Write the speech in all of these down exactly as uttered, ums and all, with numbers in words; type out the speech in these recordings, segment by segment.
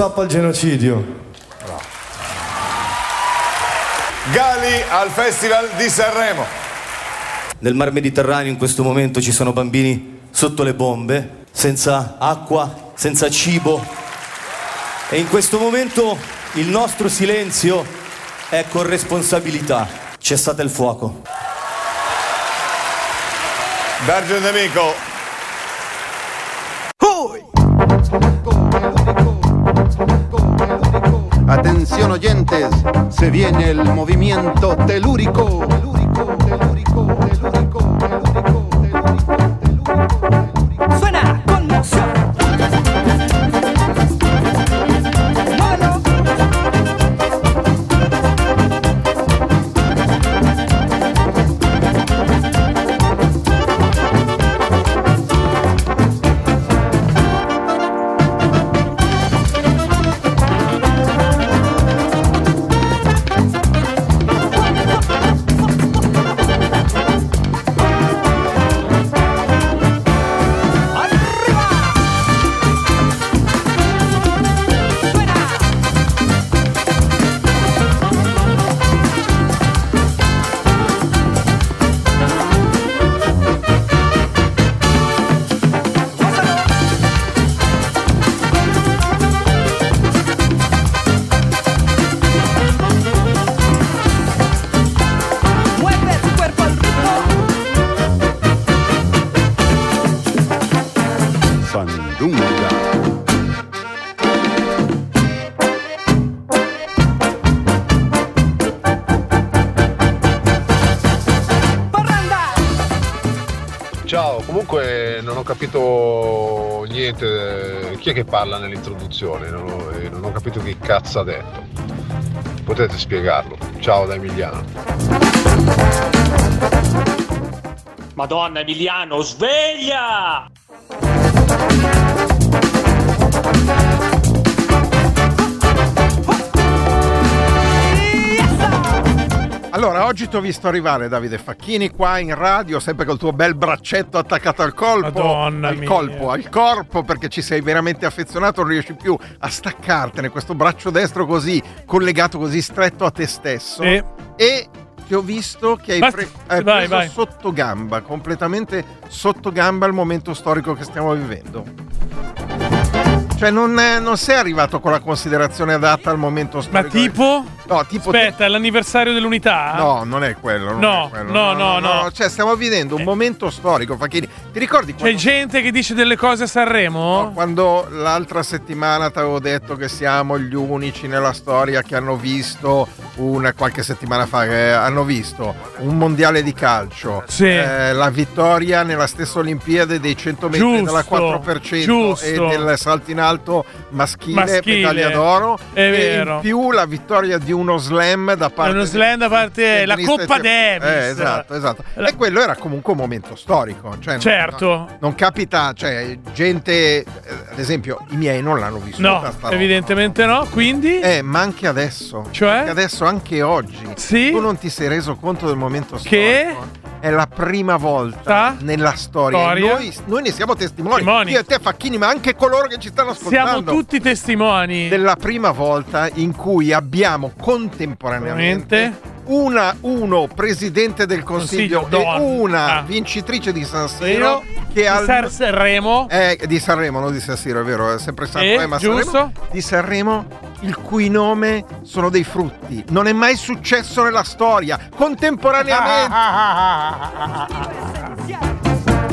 Stop al genocidio. Gali al Festival di Sanremo. Nel Mar Mediterraneo in questo momento ci sono bambini sotto le bombe, senza acqua, senza cibo. E in questo momento il nostro silenzio è con responsabilità. Cessate il fuoco. D'Argent Amico. Atención oyentes, se viene el movimiento telúrico. Telúrico, telúrico, telúrico, telúrico, telúrico, telúrico. Suena con emoción. Bueno. Capito niente, chi è che parla nell'introduzione? Non ho, non ho capito che cazzo ha detto. Potete spiegarlo? Ciao da Emiliano. Madonna Emiliano, sveglia! Allora, oggi ti ho visto arrivare, Davide Facchini, qua in radio, sempre col tuo bel braccetto attaccato al colpo, Madonna al mia. colpo, al corpo, perché ci sei veramente affezionato, non riesci più a staccartene questo braccio destro così collegato, così stretto a te stesso. E, e ti ho visto che hai, pre- hai vai, preso vai. sotto gamba, completamente sotto gamba il momento storico che stiamo vivendo. Cioè non, è, non sei arrivato con la considerazione adatta al momento storico. Ma tipo? No, tipo Aspetta, è l'anniversario dell'unità? No, non è quello. Non no, è quello. No, no, no, no, no. Cioè stiamo vivendo un eh. momento storico, Facchini. Ti ricordi quando... C'è gente che dice delle cose a Sanremo? No, quando l'altra settimana ti avevo detto che siamo gli unici nella storia che hanno visto, una qualche settimana fa, che hanno visto un mondiale di calcio, sì. eh, la vittoria nella stessa Olimpiade dei cento metri giusto, della quattro per cento giusto. E del salto in alto maschile, maschile. Medaglia d'oro è vero. E in più la vittoria di uno slam da parte uno slam da parte la Coppa Davis eh, esatto esatto la... e quello era comunque un momento storico, cioè, certo non, non capita, cioè gente, ad esempio i miei non l'hanno vissuta, no evidentemente no, quindi eh, ma anche adesso, cioè anche adesso, anche oggi sì? tu non ti sei reso conto del momento storico che è la prima volta ah? nella storia, storia. Noi, noi ne siamo testimoni. testimoni io e te Facchini, ma anche coloro che ci stanno ascoltando, siamo tutti testimoni della prima volta in cui abbiamo contemporaneamente una uno presidente del consiglio, consiglio e una ah. vincitrice di San Siro che al San Sanremo eh, di Sanremo non di San Siro è vero è sempre San eh, ma giusto Sanremo, di Sanremo il cui nome sono dei frutti, non è mai successo nella storia contemporaneamente.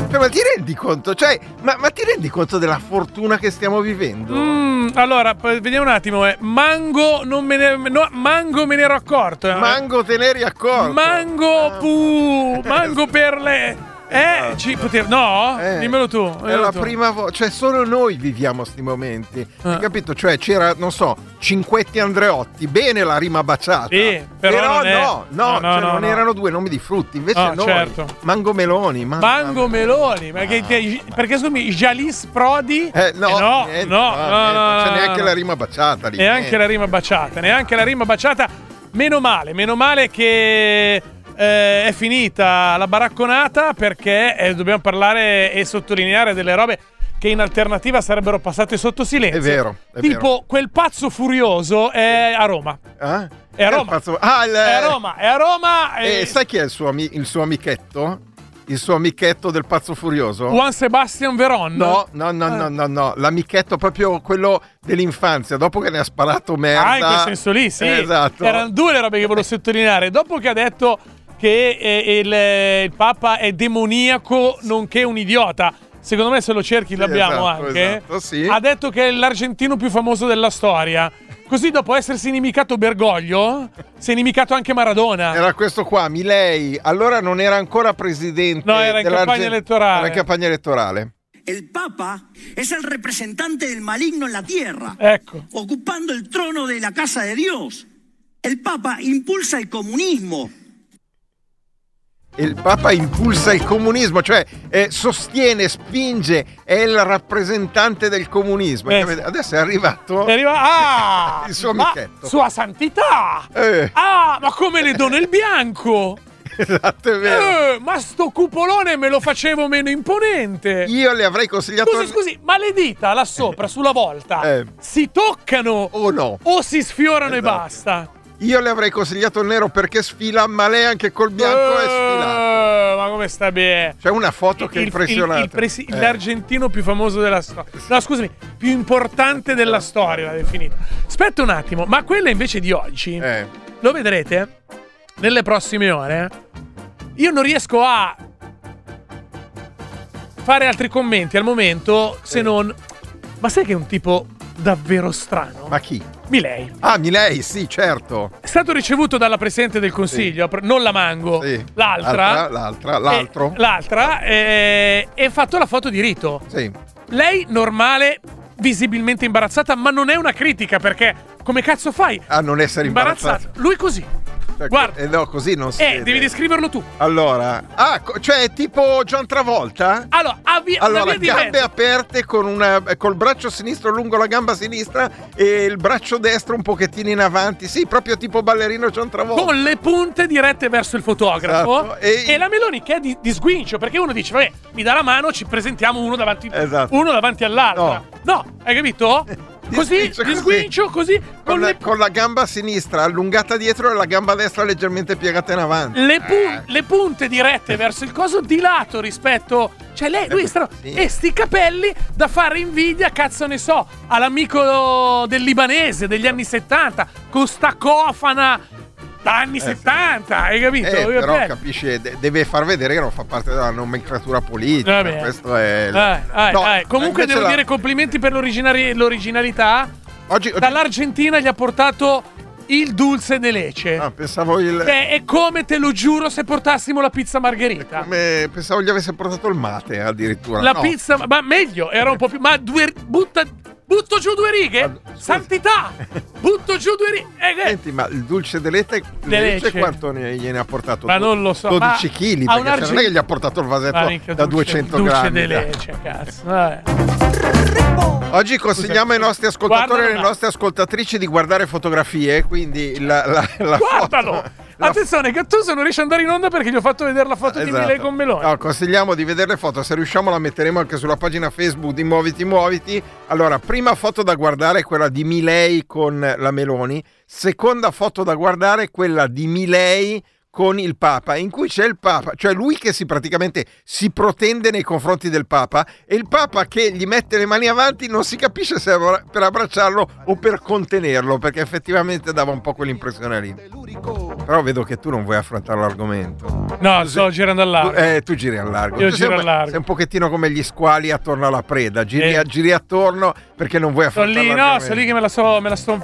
Cioè, ma ti rendi conto? Cioè, ma, ma ti rendi conto della fortuna che stiamo vivendo? Mm, allora, vediamo un attimo. Eh. Mango non me ne no, Mango me ne ero accorto. Eh. Mango te ne eri accorto. Mango ah. pu Mango per le. Eh, eh, ci poter... no? Eh, dimmelo tu. Dimmelo è la tu. prima volta, cioè solo noi viviamo sti momenti. Eh. Hai capito? Cioè c'era, non so, Cinquetti Andreotti, bene la rima baciata. Sì, però, però no, no, no, no, cioè no, non no. erano due nomi di frutti, invece no, noi. Certo. Mango Meloni, man- Mango Meloni, ma che, che, perché scusami, Jalis Prodi? Eh, no, eh, no, niente, no, no, no, no, non c'è no, neanche no. la rima baciata lì. Neanche niente. la rima baciata, neanche la rima baciata. Meno male, meno male che Eh, è finita la baracconata, perché eh, dobbiamo parlare e sottolineare delle robe che in alternativa sarebbero passate sotto silenzio. È vero, è tipo vero. Quel pazzo furioso è a Roma. Eh? È a Roma. Pazzo... Ah, il... È a Roma, è a Roma. E... E sai chi è il suo, ami... il suo amichetto? Il suo amichetto del pazzo furioso? Juan Sebastian Verón. No, no, no, no, no, no. L'amichetto proprio quello dell'infanzia, dopo che ne ha sparato merda. Ah, in quel senso lì, sì. Eh, esatto. Erano due le robe che volevo sottolineare. Dopo che ha detto che eh, il, il Papa è demoniaco nonché un idiota. Secondo me se lo cerchi sì, l'abbiamo esatto, anche. Esatto, sì. Ha detto che è l'argentino più famoso della storia. Così dopo essersi inimicato Bergoglio, si è inimicato anche Maradona. Era questo qua, Milei. Allora non era ancora presidente. No, era in campagna elettorale. Era in campagna elettorale. El Papa es el representante del maligno en la tierra. Ecco. Ocupando el trono de la casa de Dios. El Papa impulsa el comunismo. Il Papa impulsa il comunismo, cioè eh, sostiene, spinge, è il rappresentante del comunismo. Eh, Adesso è arrivato è arriva... ah, il suo amichetto. Sua santità! Eh. Ah, ma come le do nel bianco! Esatto, è vero. Eh, ma sto cupolone me lo facevo meno imponente. Io le avrei consigliato. Scusi, scusi, ma le dita là sopra, sulla volta, eh. si toccano o no? O si sfiorano esatto. e basta. Io le avrei consigliato il nero perché sfila, ma lei anche col bianco è sfilato. Ma come sta bene? C'è una foto che è impressionante. Eh. L'argentino più famoso della storia. No, scusami, più importante della storia l'ha definita. Aspetta un attimo, ma quella invece di oggi, eh. lo vedrete nelle prossime ore. Io non riesco a fare altri commenti al momento, se eh. non... Ma sai che è un tipo davvero strano? Ma chi? Milei. Ah, Milei, sì, certo. È stato ricevuto dalla Presidente del Consiglio, sì. non la Mango, sì. l'altra. L'altra, l'altro. L'altra, e ha fatto la foto di rito. Sì. Lei, normale, visibilmente imbarazzata, ma non è una critica, perché come cazzo fai a non essere imbarazzata? imbarazzata. Lui così. Cioè, guarda. Eh no, così non si Eh, vede. Devi descriverlo tu. Allora, ah, cioè è tipo John Travolta? Allora, avvia, allora via gambe mezzo. aperte con una, col braccio sinistro lungo la gamba sinistra e il braccio destro un pochettino in avanti. Sì, proprio tipo ballerino John Travolta. Con le punte dirette verso il fotografo. Esatto. E... e la Meloni che è di, di sguincio, perché uno dice, vabbè, mi dà la mano, ci presentiamo uno davanti, esatto. uno davanti all'altro. No. no, hai capito? Così, di sguincio, così. Con, con, le... la, con la gamba sinistra allungata dietro e la gamba destra leggermente piegata in avanti. Le, pu eh. le punte dirette verso il coso di lato rispetto... Cioè lei, lui è strano. Sì. E sti capelli da fare invidia, cazzo ne so, all'amico del libanese degli anni settanta, con sta cofana... anni settanta, hai capito? Eh, però capisci, deve far vedere che non fa parte della nomenclatura politica. Vabbè. Questo è. Ah, ah, no, ah, comunque devo la... dire complimenti per l'originalità. Oggi, oggi... Dall'Argentina gli ha portato il dulce de leche. Ah, pensavo il. Beh, è come, te lo giuro, se portassimo la pizza margherita. Come... Pensavo gli avesse portato il mate addirittura. La no. pizza, ma meglio, era un po' più. Ma due. Butta. Butto giù due righe? Scusi. Santità! Butto giù due righe! Eh, eh. Senti, ma il dulce de leche, de leche quanto ne, gliene ha portato? Ma non lo so. dodici chili, ma perché Argent... non è che gli ha portato il vasetto da dulce, duecento grammi. Dulce de leche, cazzo. Vabbè. Oggi consigliamo ai nostri ascoltatori e alle nostre ascoltatrici di guardare fotografie, quindi la, la, la Guardalo! Foto. La... Attenzione, Gattuso non riesce ad andare in onda perché gli ho fatto vedere la foto esatto. di Milei con Meloni. No, consigliamo di vedere le foto, se riusciamo la metteremo anche sulla pagina Facebook di Muoviti Muoviti. Allora, prima foto da guardare è quella di Milei con la Meloni, seconda foto da guardare è quella di Milei con il Papa, in cui c'è il Papa, cioè lui che si praticamente si protende nei confronti del Papa e il Papa che gli mette le mani avanti, non si capisce se per abbracciarlo o per contenerlo, perché effettivamente dava un po' quell'impressione lì. Però vedo che tu non vuoi affrontare l'argomento. No, tu, sto girando al largo. Tu, eh, tu giri al largo. Io tu giro sei, al largo. Sei un pochettino come gli squali attorno alla preda, giri, eh. giri attorno perché non vuoi affrontare l'argomento. No, sono lì che me la so, me la sto,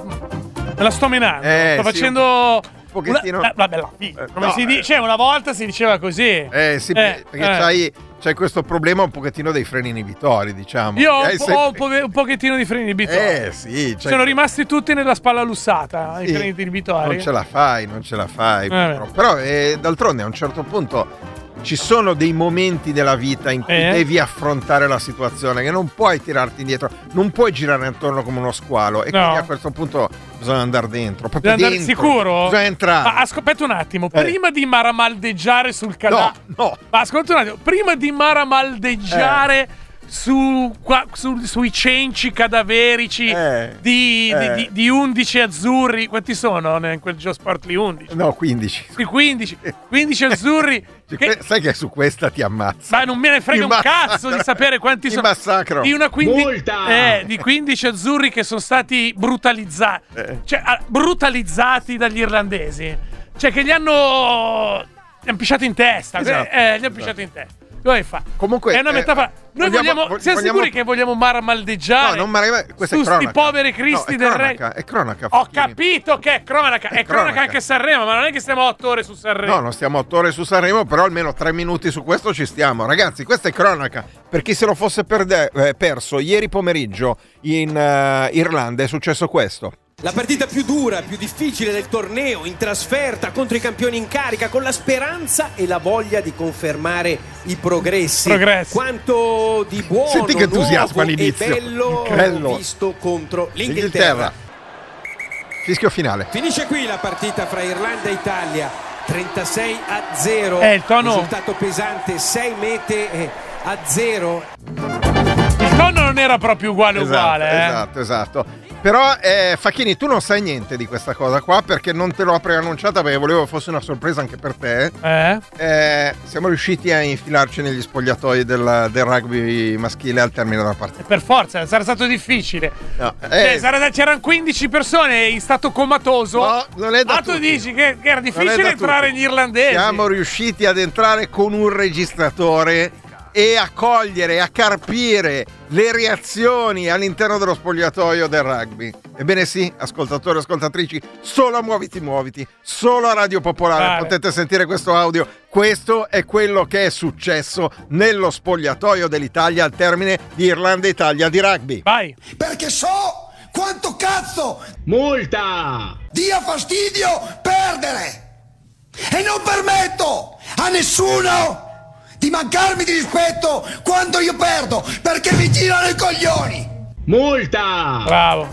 me la sto menando, eh, sto sì, facendo... pochettino una, la, la bella, come no, si dice, eh. una volta si diceva così, eh sì, eh, perché eh. c'hai c'è questo problema un pochettino dei freni inibitori, diciamo. Io ho, eh, po ho un, po un pochettino di freni inibitori. Eh sì. Sono rimasti tutti nella spalla lussata, sì, i freni inibitori. Non ce la fai, non ce la fai. Eh, Però eh, d'altronde a un certo punto ci sono dei momenti della vita in cui eh. devi affrontare la situazione, che non puoi tirarti indietro, non puoi girare intorno come uno squalo. E no. quindi a questo punto bisogna andare dentro. Proprio bisogna dentro. Andare sicuro? Bisogna entrare. Ma aspetta un attimo, eh. prima di maramaldeggiare sul canale. No, no. Ma ascolta un attimo, prima di maramaldeggiare eh. su, qua, su, sui cenci cadaverici eh, di, eh. Di, di undici azzurri. Quanti sono in quel Geosport lì? undici? No, quindici. Sì, quindici azzurri. Cioè, che... sai che su questa ti ammazza. Ma non me ne frega ti un massacra. Cazzo di sapere quanti ti sono. Massacro. Di una quindi... eh, di quindici azzurri che sono stati brutalizzati, eh. cioè brutalizzati dagli irlandesi. Cioè che gli hanno gli hanno pisciato in testa. Esatto. Eh, gli hanno esatto. pisciato in testa. Dove fa? Comunque, è una metafora. Eh, Noi vogliamo, vogliamo siamo vogliamo... sicuri che vogliamo maramaldeggiare no, mare... su sti poveri cristi no, del re. È cronaca. Ho Facchini. capito che è cronaca. È, è cronaca, cronaca anche Sanremo, ma non è che stiamo otto ore su Sanremo. No, non stiamo otto ore su Sanremo, però almeno tre minuti su questo ci stiamo. Ragazzi, questa è cronaca. Per chi se lo fosse perde... eh, perso, ieri pomeriggio in uh, Irlanda è successo questo. La partita più dura, più difficile del torneo, in trasferta contro i campioni in carica, con la speranza e la voglia di confermare i progressi. Progressi. Quanto di buono, senti che entusiasmo all'inizio. Bello, bello visto contro l'Inghilterra. Fischio finale. Finisce qui la partita fra Irlanda e Italia, trentasei a zero. È il tono. Risultato pesante, sei mete a zero. Il tono non era proprio uguale esatto, uguale. Eh? Esatto, esatto. Però eh, Facchini, tu non sai niente di questa cosa qua perché non te l'ho preannunciata perché volevo fosse una sorpresa anche per te. Eh? Eh, siamo riusciti a infilarci negli spogliatoi del, del rugby maschile al termine della partita. Per forza, sarà stato difficile. No, eh, eh, sarà, c'erano quindici persone in stato comatoso. No, non è da ah, tu dici che, che era difficile entrare tutti. Gli irlandesi. Siamo riusciti ad entrare con un registratore e a cogliere, a carpire le reazioni all'interno dello spogliatoio del rugby. Ebbene sì, ascoltatori e ascoltatrici, solo a Muoviti Muoviti, solo a Radio Popolare vale. Potete sentire questo audio. Questo è quello che è successo nello spogliatoio dell'Italia al termine di Irlanda-Italia di rugby. Vai! Perché so quanto cazzo multa dia fastidio perdere e non permetto a nessuno di mancarmi di rispetto quando io perdo, perché mi girano i coglioni! Multa! Bravo!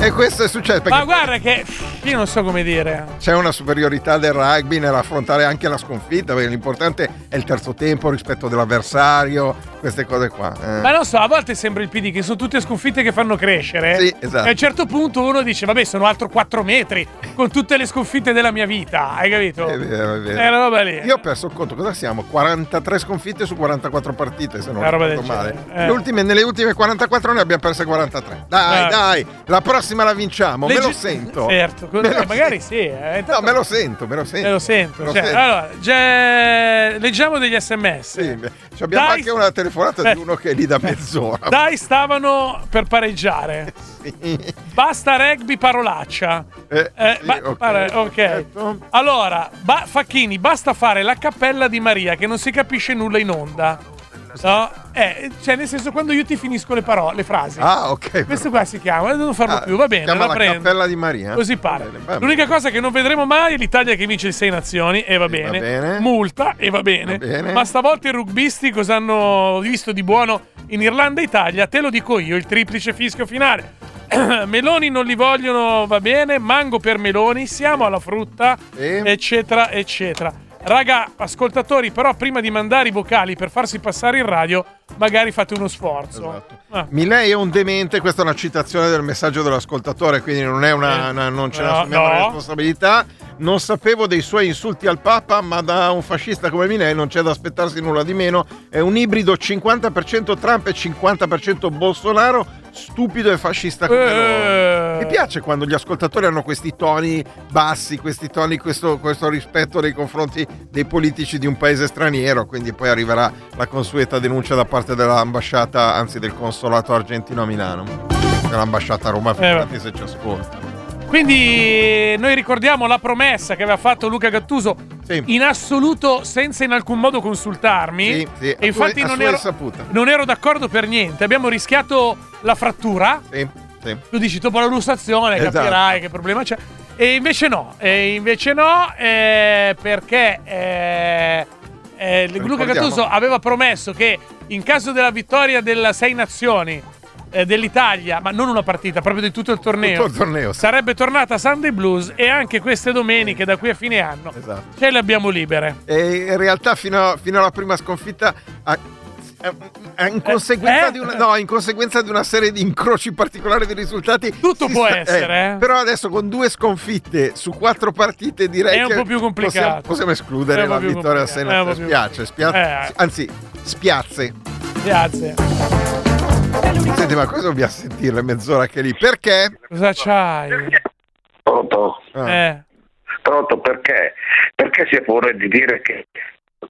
E questo è successo. Ma guarda che io non so come dire. C'è una superiorità del rugby nell'affrontare anche la sconfitta, perché l'importante è il terzo tempo, rispetto dell'avversario, queste cose qua. Eh. Ma non so, a volte sembra il P D che sono tutte sconfitte che fanno crescere. Sì, esatto. E a un certo punto uno dice, vabbè, sono altro quattro metri con tutte le sconfitte della mia vita, hai capito? È vero, è vero. È una roba lì. Io ho perso il conto, cosa siamo? quarantatré sconfitte su quarantaquattro partite, se non ricordo male. Eh. Le ultime, nelle ultime quarantaquattro ne abbiamo perse quarantatré. Dai, eh. dai, la prossima la vinciamo, Leggi- me lo sento. Certo, me lo magari sento. sì. Eh, no, me lo sento, me lo sento. Me lo sento. Me lo cioè, sento. Allora, già... leggiamo degli sms. Sì, ci abbiamo dai... anche una telefonata. Di uno che è lì da mezz'ora. Dai, stavano per pareggiare. Sì. Basta rugby parolaccia. Eh, eh, sì, ba- ok. Pare- okay. Allora, ba- Facchini, basta fare la cappella di Maria che non si capisce nulla in onda. No? Eh, cioè nel senso quando io ti finisco le parole, le frasi. Ah, ok. Questo qua si chiama, non devo farlo ah, più, va bene, la, la cappella di Maria. Così pare. Bene, l'unica cosa che non vedremo mai è l'Italia che vince le sei nazioni e va, e bene. va bene. Multa e va bene. va bene. Ma stavolta i rugbisti cosa hanno visto di buono in Irlanda e Italia? Te lo dico io, il triplice fischio finale. Meloni non li vogliono, va bene, Mango per Meloni, siamo alla frutta, e... eccetera, eccetera. Raga, ascoltatori, però prima di mandare i vocali per farsi passare in radio, magari fate uno sforzo. Esatto. Ah. Milei è un demente, questa è una citazione del messaggio dell'ascoltatore, quindi non è una, eh. una non ce no, la assumiamo no. responsabilità. Non sapevo dei suoi insulti al Papa, ma da un fascista come Milei non c'è da aspettarsi nulla di meno. È un ibrido cinquanta per cento Trump e cinquanta per cento Bolsonaro, stupido e fascista come eh. loro. Mi piace quando gli ascoltatori hanno questi toni bassi, questi toni, questo, questo rispetto nei confronti dei politici di un paese straniero, quindi poi arriverà la consueta denuncia da parte dell'ambasciata, anzi del consolato argentino a Milano, dell'ambasciata a Roma, figurati eh. se ci ascolta. Quindi noi ricordiamo la promessa che aveva fatto Luca Gattuso sì. in assoluto senza in alcun modo consultarmi sì, sì. e infatti non ero, non ero d'accordo per niente, abbiamo rischiato la frattura sì, sì. tu dici dopo la lussazione esatto. capirai che problema c'è e invece no, e invece no eh, perché eh, eh, Luca Gattuso aveva promesso che in caso della vittoria della Sei Nazioni eh, dell'Italia, ma non una partita, proprio di tutto il torneo. Tutto il torneo sì. Sarebbe tornata Sunday Blues e anche queste domeniche eh. da qui a fine anno esatto. ce le abbiamo libere. E in realtà fino, a, fino alla prima sconfitta... A... In conseguenza, eh? di una, no, in conseguenza di una serie di incroci particolari di risultati, tutto può sta, essere. Eh, eh. Però adesso con due sconfitte su quattro partite direi è un che po' più complicato. Possiamo, possiamo escludere la vittoria a Sei Nazioni. Spiace, spiace eh. anzi, spiazze. Spiazze. Senti, ma cosa dobbiamo sentire mezz'ora che lì? Perché? Cosa c'hai? Pronto? Ah. Eh. Pronto perché? Perché si è paura di dire che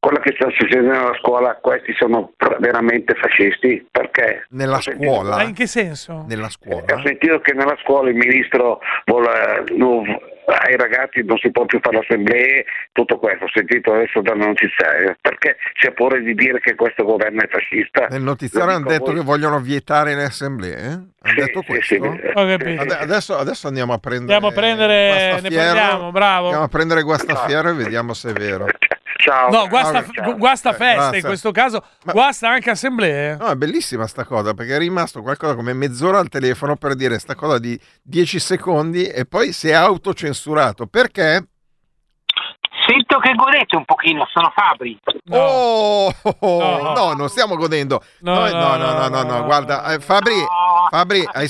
quello che sta succedendo nella scuola, questi sono veramente fascisti, perché? Nella scuola? In che senso? Nella scuola? Ho sentito che nella scuola il ministro vuole, non, ai ragazzi non si può più fare l'assemblea, tutto questo, ho sentito adesso dal notiziario, perché c'è paura di dire che questo governo è fascista. Nel notiziario hanno detto voi. Che vogliono vietare le assemblee, eh? Hanno sì, detto sì, questo? Sì, sì. Ad, adesso, adesso andiamo a prendere andiamo a prendere, ne prendiamo, bravo. Andiamo a prendere Guastafiero no. e vediamo se è vero. Ciao. No, guasta, ciao. guasta feste eh, in questo caso, ma guasta anche assemblee. No, è bellissima sta cosa, perché è rimasto qualcosa come mezz'ora al telefono per dire sta cosa di dieci secondi e poi si è autocensurato. Perché? Sento che godete un pochino, sono Fabri. No. Oh, oh, oh. No, no, non stiamo godendo. No, no, no, no, no, no, no, no, no. Guarda, eh, Fabri, no. Fabri hai,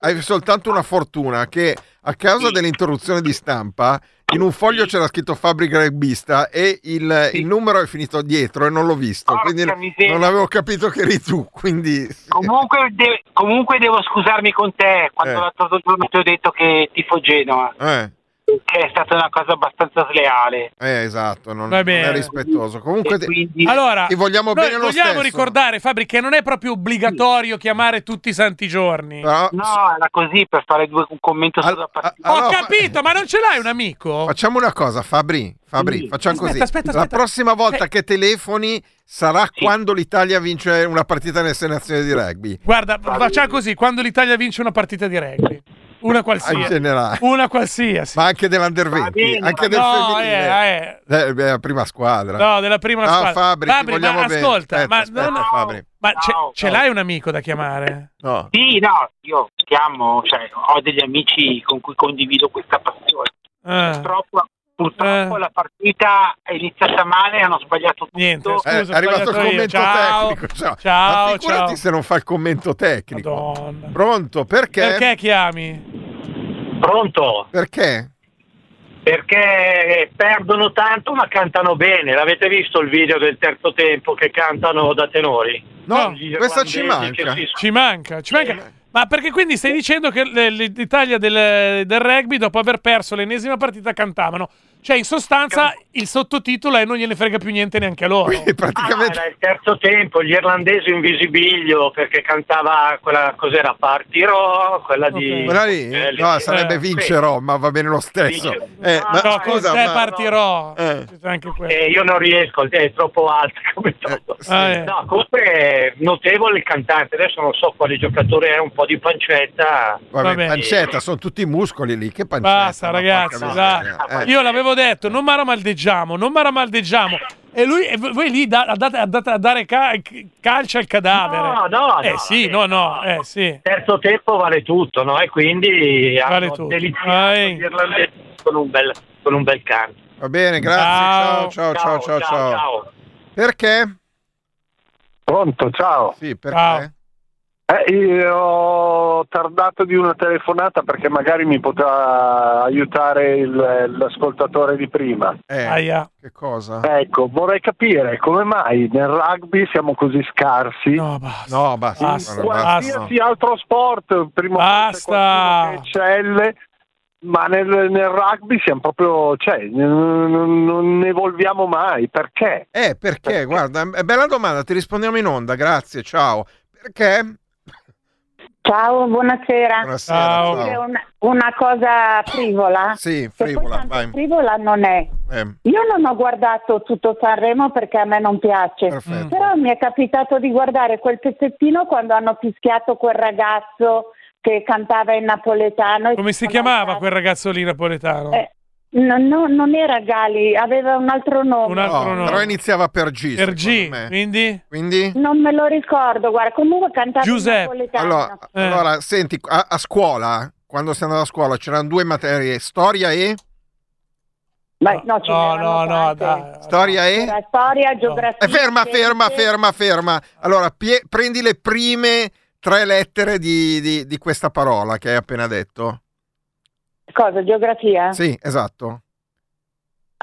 hai soltanto una fortuna che a causa sì. dell'interruzione di stampa in un foglio sì. c'era scritto Fabri Gregbista e il, sì. il numero è finito dietro e non l'ho visto. Porca quindi miseria. Non avevo capito che eri tu. Quindi... Comunque, de- comunque devo scusarmi con te quando eh. l'altro giorno ti ho detto che tifo Genova. Eh. Che è stata una cosa abbastanza sleale. Eh, esatto, non, non è rispettoso. Comunque, quindi... ti, allora, ti vogliamo bene lo stesso. Vogliamo ricordare, Fabri, che non è proprio obbligatorio chiamare tutti i santi giorni. No, no era così per fare due, un commento All- sulla partita. A- Ho no, capito, fa- ma non ce l'hai un amico? Facciamo una cosa, Fabri. Fabri, sì. facciamo aspetta, così. Aspetta, aspetta. La prossima volta eh. che telefoni sarà sì. quando l'Italia vince una partita nelle Sei Nazioni di rugby. Guarda, Fabri. Facciamo così, quando l'Italia vince una partita di rugby. Una qualsiasi, in generale. Una qualsiasi, ma anche dell'Under venti, anche del no, femminile, eh, eh. della prima squadra, no, della prima no, squadra. Fabri, Fabri ma ascolta, aspetta, ma, aspetta, no, Fabri. Ma no, ce, no. ce l'hai un amico da chiamare? No. Sì, no, io chiamo, cioè, ho degli amici con cui condivido questa passione. Ah. Purtroppo, purtroppo eh. la partita è iniziata male, hanno sbagliato tutto. Niente, scusa, eh, è arrivato il commento ciao. tecnico. Ciao, ciao. Ma figurati ciao. se non fa il commento tecnico. Madonna. Pronto? Perché? Perché chiami? Pronto? Perché? Perché perdono tanto ma cantano bene. L'avete visto il video del terzo tempo che cantano da tenori? No, no questa ci manca. Si... ci manca. Ci manca, ci manca. Ma perché quindi stai dicendo che l'Italia del, del rugby dopo aver perso l'ennesima partita cantavano? Cioè in sostanza il sottotitolo è non gliene frega più niente neanche a loro. Quindi praticamente... ah, era il terzo tempo, gli irlandesi in visibilio perché cantava quella cos'era partirò, quella di... Quella lì? Eh, no, sarebbe eh, vincerò, sì. ma va bene lo stesso. Eh, no, ma, no, scusa, con te ma... partirò. Eh. C'è anche eh, io non riesco, è troppo alto come tutto. Eh, sì. ah, eh. No, comunque è notevole il cantante, adesso non so quale giocatore è un po' di pancetta. Vabbè, pancetta, sono tutti muscoli lì, che pancetta. Basta ragazzi, esatto. eh. Io l'avevo detto, non maramaldeggiamo, non maramaldeggiamo. E lui, e voi lì andate da, da, da, a dare ca, calcio al cadavere. No, no, eh no, sì, no, no, eh sì. Terzo tempo vale tutto, no? E quindi vale hanno deliziato con un bel con un bel canto. Va bene, grazie. Ciao, ciao, ciao, ciao, ciao. ciao, ciao. Perché? Pronto, ciao. Sì, perché? Ciao. Eh, io ho tardato di una telefonata perché magari mi poteva aiutare il, l'ascoltatore di prima. Eh, Aia. Che cosa? Ecco, vorrei capire come mai nel rugby siamo così scarsi. No, basta. No, basta. basta. In qualsiasi basta. altro sport, prima basta. che eccelle, ma nel, nel rugby siamo proprio, cioè, non, non evolviamo mai. Perché? Eh, perché? perché? Guarda, è bella domanda, ti rispondiamo in onda, grazie, ciao. Perché? Ciao, buonasera. Buonasera. Ciao. È una, una cosa frivola? Sì, frivola. Vai. Frivola non è. Eh. Io non ho guardato tutto Sanremo perché a me non piace. Perfetto. Però mi è capitato di guardare quel pezzettino quando hanno fischiato quel ragazzo che cantava in napoletano. Come si chiamava quel ragazzo lì napoletano? Eh, No, no, non era Gali, aveva un altro nome. Un altro no, nome. Però iniziava per G. Per G, me. Quindi? quindi? Non me lo ricordo, guarda, comunque cantava Giuseppe. Allora, eh. allora, senti, a, a scuola, quando si andava a scuola, c'erano due materie, storia e... Ma, no, no, no, no, dai. Storia no. e? Storia, geografia... No. Ferma, ferma, ferma, ferma. Allora, pie- prendi le prime tre lettere di, di, di questa parola che hai appena detto. Cosa, geografia? Sì, esatto.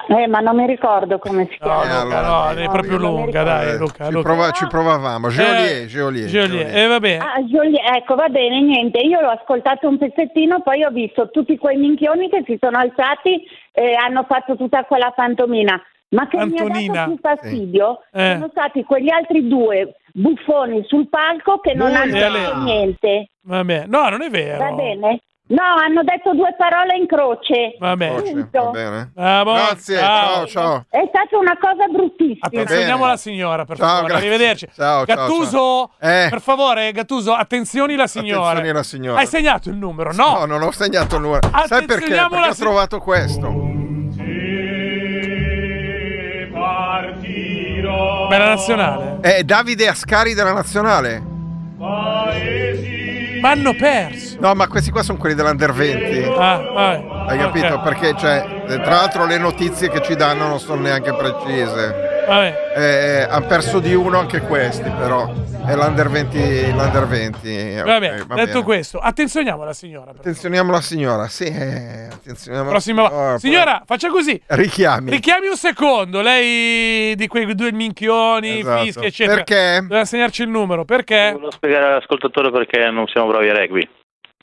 Eh, ma non mi ricordo come si chiama. No, Luca, no, no, è proprio no, lunga, dai, Luca. Ci, Luca. Prova, ci provavamo. Geolier, eh, Geolier. Geolier. Eh, va bene. Ah, Geolier, ecco, va bene, niente. Io l'ho ascoltato un pezzettino, poi ho visto tutti quei minchioni che si sono alzati e hanno fatto tutta quella pantomina. Ma che Antonina. mi ha dato più fastidio sì. eh. sono stati quegli altri due buffoni sul palco che non hanno detto niente. Vabbè, no, non è vero. Va bene. No, hanno detto due parole in croce. Va bene. Va bene. Ah, grazie, ciao, ciao. È stata una cosa bruttissima. Attenzioniamo la signora, per ciao, favore. Grazie. Arrivederci. Ciao, Gattuso, ciao, ciao. Eh. per favore, Gattuso, attenzioni la signora. Attenzioni la signora. Hai segnato il numero, no? No, non ho segnato il numero. Sai perché? Perché ho sig- trovato questo. Bella nazionale. È Davide Ascari della nazionale. Paesi. Ma hanno perso. No, ma questi qua sono quelli dell'Under venti. Ah, vai. Hai capito? Okay. Perché, cioè, tra l'altro le notizie che ci danno non sono neanche precise. Vabbè. Eh, hanno perso di uno anche questi, però. È l'Under venti. L'Under venti. Okay, vabbè, va detto bene. questo, attenzioniamo la signora. Attenziamo la signora, sì. Eh, attenzioniamo Prossima la signora. Signora, faccia così. Richiami. Richiami un secondo. Lei di quei due minchioni, esatto. fischi, eccetera. Perché? Doveva segnarci il numero, perché? Volevo spiegare all'ascoltatore perché non siamo bravi a rugby.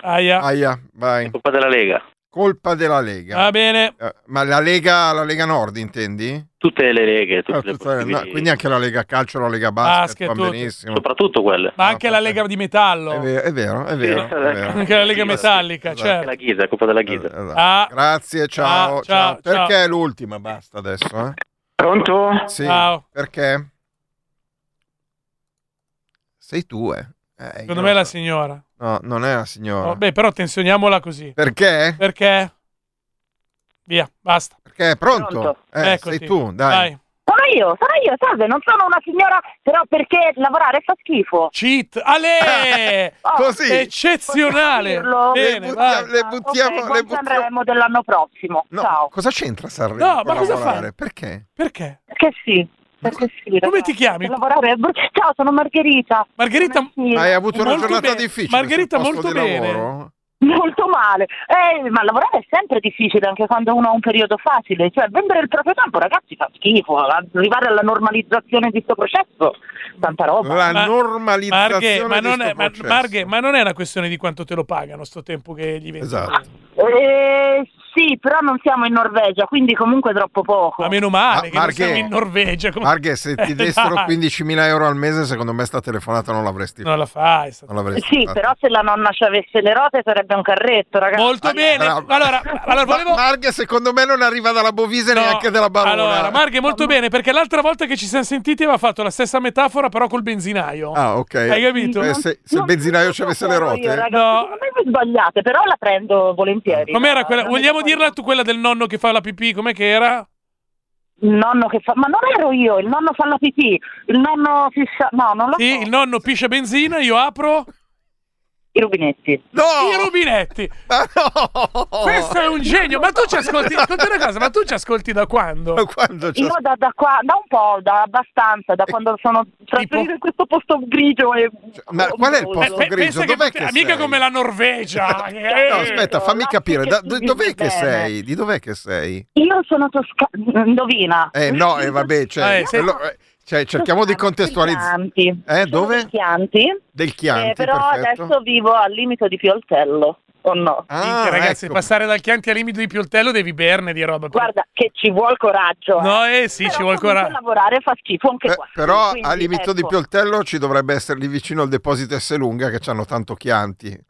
Aia. Aia, vai. È colpa della Lega. Colpa della Lega. Va bene. Eh, ma la Lega, la Lega Nord, intendi? Tutte le leghe, tutte ah, le tutte, no, quindi anche la Lega Calcio, la Lega Basket, va benissimo. Soprattutto quelle. Ma anche ah, la Lega di metallo. È vero, è vero. È vero, sì, è vero. Anche la Lega metallica, esatto. Certo. La Ghisa, è colpa della Ghisa. Esatto. Ah, grazie, ciao. Ah, ciao, ciao. Perché ciao. È l'ultima, basta adesso, eh? Pronto? Sì. Ciao. Perché? Sei tu, eh. eh Secondo me so. è la signora. No, non è la signora. Vabbè, no, però tensioniamola così. Perché? Perché? Via, basta. Perché è pronto? Eh, sei tu, dai. dai. Sono io, sono io, salve, non sono una signora, però perché lavorare fa schifo. Cheat, ale! oh, Così. Eccezionale. Bene, le, buttia- le buttiamo, okay, le buttiamo. Sanremo dell'anno prossimo. No, ciao. Cosa c'entra Sanremo? No, ma cosa fai? Perché? Perché? Perché sì. Perché sì, come ti chiami? Lavorare... Ciao, sono Margherita. Margherita, hai avuto una giornata bene. difficile. Margherita, molto bene. Lavoro? Molto male. Eh, ma lavorare è sempre difficile, anche quando uno ha un periodo facile. Cioè, vendere il proprio tempo, ragazzi, fa schifo. Arrivare alla normalizzazione di questo processo, tanta roba. La ma, normalizzazione Marghe, ma non di sto è, processo. Ma, Marghe, ma non è una questione di quanto te lo pagano, sto tempo che gli vendi. Esatto. Eh, sì, però non siamo in Norvegia, quindi comunque troppo poco. Ma meno male ah, che Marghe, non siamo in Norvegia. Come... Marghe, se ti dessero quindicimila euro al mese, secondo me sta telefonata non l'avresti Non la fai. Non l'avresti sì, fatta. Però se la nonna ci avesse le rote sarebbe un carretto, ragazzi. Molto ah, bene. Bravo. Allora, allora volevo... Marghe, secondo me non arriva dalla Bovise no. neanche dalla Barona. Allora, Marghe, molto bene, perché l'altra volta che ci siamo sentiti aveva fatto la stessa metafora, però col benzinaio. Ah, ok. Hai capito? Eh, se, se il benzinaio ci avesse le rote... Io, ragazzi, no. Secondo me vi sbagliate, però la prendo volentieri. Com'era quella... Vogliamo dirla tu quella del nonno che fa la pipì, com'è che era? Il nonno che fa, ma non ero io, il nonno fa la pipì, il nonno fissa, no, non lo sì, so. Il nonno piscia benzina, io apro i rubinetti. No! I rubinetti. No! Questo è un genio, ma tu ci ascolti, ascolti una cosa, ma tu ci ascolti da quando? Da quando io da, da qua, da un po', da abbastanza, da quando sono trasferito in questo posto grigio e... Ma qual è il posto eh, grigio? Dov'è che, che sei? Mica come la Norvegia. eh. No, aspetta, fammi capire, da, dov'è che sei? Di dov'è che sei? Io sono toscana, indovina. Eh no, e eh, vabbè, cioè... Eh, se... lo... Cioè, cerchiamo di contestualizzare. Eh, dove? Del Chianti. Del Chianti, eh, però perfetto. Adesso vivo al limite di Pioltello. O no? Ah, sì, ragazzi, ecco. Passare dal Chianti al limite di Pioltello devi berne di roba. Guarda, che ci vuol coraggio. No, eh sì, però ci vuol coraggio. Lavorare fa schifo anche Beh, qua. Però quindi, al limite ecco. di Pioltello ci dovrebbe essere lì vicino al deposito Esselunga che c'hanno tanto Chianti.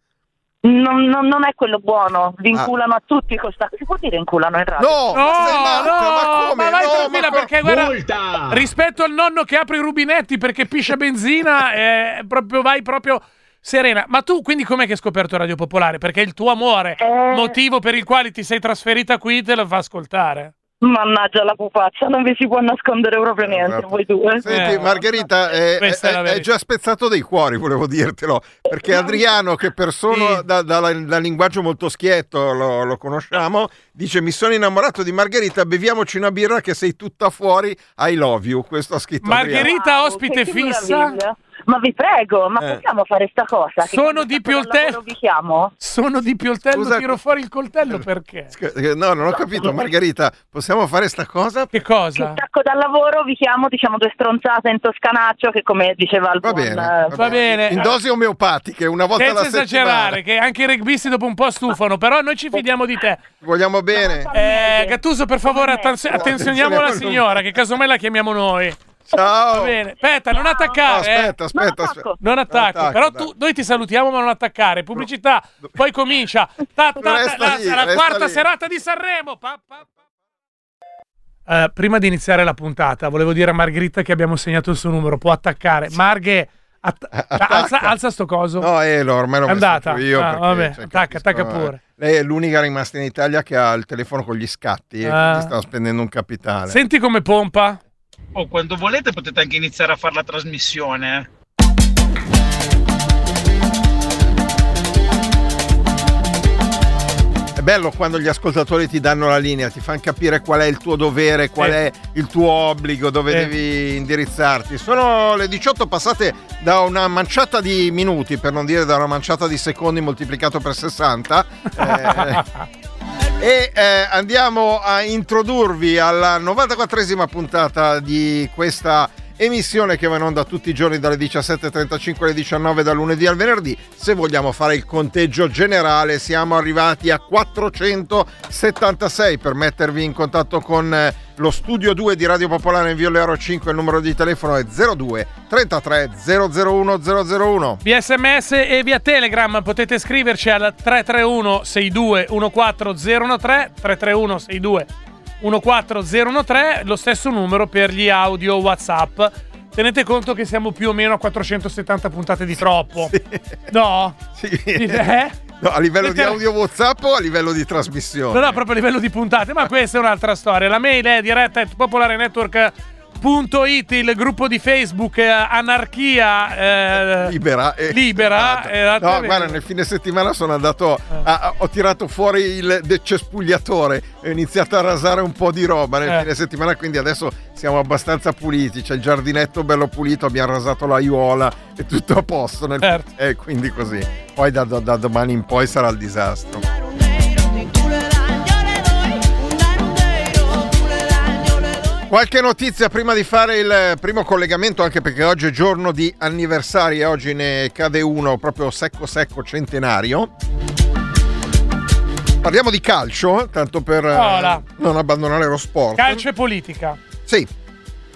Non, non, non è quello buono, vi inculano ah. a tutti questa... Si può dire inculano in radio? No, no, matto, no, ma come? Ma vai no, tranquilla ma perché guarda, multa. Rispetto al nonno che apre i rubinetti perché piscia benzina, eh, proprio vai proprio Serena, ma tu quindi com'è che hai scoperto Radio Popolare? Perché il tuo amore, eh... motivo per il quale ti sei trasferita qui, te lo fa ascoltare. Mannaggia la pupazza, non vi si può nascondere proprio niente, esatto. Voi due. Senti, Margherita, eh, è, è, è già spezzato dei cuori, volevo dirtelo, perché Adriano, che persona sì. da, da, da linguaggio molto schietto, lo, lo conosciamo, dice: mi sono innamorato di Margherita, beviamoci una birra che sei tutta fuori, I love you. Questo ha scritto Margherita, wow, ospite fissa. Ma vi prego, ma eh. possiamo fare sta cosa? Che sono di Pioltello. Sono di Pioltello, scusa, tiro fuori il coltello perché? Scusa, no, non ho capito, Margherita. Possiamo fare sta cosa? Che cosa? Che stacco dal lavoro, vi chiamo, diciamo due stronzate in toscanaccio che, come diceva il buon, va bene, va, va bene. In dosi omeopatiche, una volta alla settimana. Senza esagerare, che anche i rugbyisti dopo un po' stufano, però noi ci fidiamo di te. Vogliamo bene. Eh, Gattuso, per favore, attenz- attenzioniamo la signora, che casomai la chiamiamo noi. Ciao. Va bene. Aspetta, non attaccare. No, aspetta, aspetta, eh. aspetta. Non attacchi. Non attacchi, però tu, noi ti salutiamo, ma non attaccare. Pubblicità. Poi comincia ta, ta, ta, ta, lì, la, la quarta lì. serata di Sanremo. Pa, pa, pa. Uh, prima di iniziare la puntata, volevo dire a Margherita che abbiamo segnato il suo numero. Può attaccare. Marghe, att- alza, alza sto coso. No, eh, l'ho ormai l'ho messo andata. Io ah, vabbè, cioè, attacca, attacca pure. Lei è l'unica rimasta in Italia che ha il telefono con gli scatti e ah. sta spendendo un capitale. Senti come pompa. Oh, quando volete potete anche iniziare a fare la trasmissione. È bello quando gli ascoltatori ti danno la linea, ti fanno capire qual è il tuo dovere, qual eh. è il tuo obbligo, dove eh. devi indirizzarti. Sono le diciotto passate da una manciata di minuti, per non dire da una manciata di secondi moltiplicato per sessanta. eh, E eh, andiamo a introdurvi alla novantaquattresima puntata di questa emissione che va in onda tutti i giorni dalle diciassette e trentacinque alle diciannove, dal lunedì al venerdì. Se vogliamo fare il conteggio generale, siamo arrivati a quattrocentosettantasei. Per mettervi in contatto con eh, lo studio due di Radio Popolare in Via Learo cinque, il numero di telefono è zero due trentatré zero zero uno zero zero uno. Via sms e via telegram potete scriverci al tre tre uno sei due uno quattro zero uno tre, tre tre uno sei due uno quattro zero uno tre, lo stesso numero per gli audio WhatsApp. Tenete conto che siamo più o meno a quattrocentosettanta puntate di troppo. Sì. No? Sì. Eh? No, a livello Senti... di audio WhatsApp o a livello di trasmissione? No, no, proprio a livello di puntate, ma questa è un'altra storia. La mail è diretta at popolare network punto it, il gruppo di Facebook eh, Anarchia eh, Libera. Eh, libera eh, no, guarda, nel fine settimana sono andato, a, a, ho tirato fuori il cespugliatore e ho iniziato a rasare un po' di roba nel eh. fine settimana, quindi adesso siamo abbastanza puliti, c'è il giardinetto bello pulito, abbiamo rasato l'aiuola, è tutto a posto nel, certo. eh, quindi così. Poi da, da, da domani in poi sarà il disastro. Qualche notizia prima di fare il primo collegamento, anche perché oggi è giorno di anniversari e oggi ne cade uno proprio secco secco, centenario. Parliamo di calcio, tanto per eh, non abbandonare lo sport. Calcio e politica. Sì.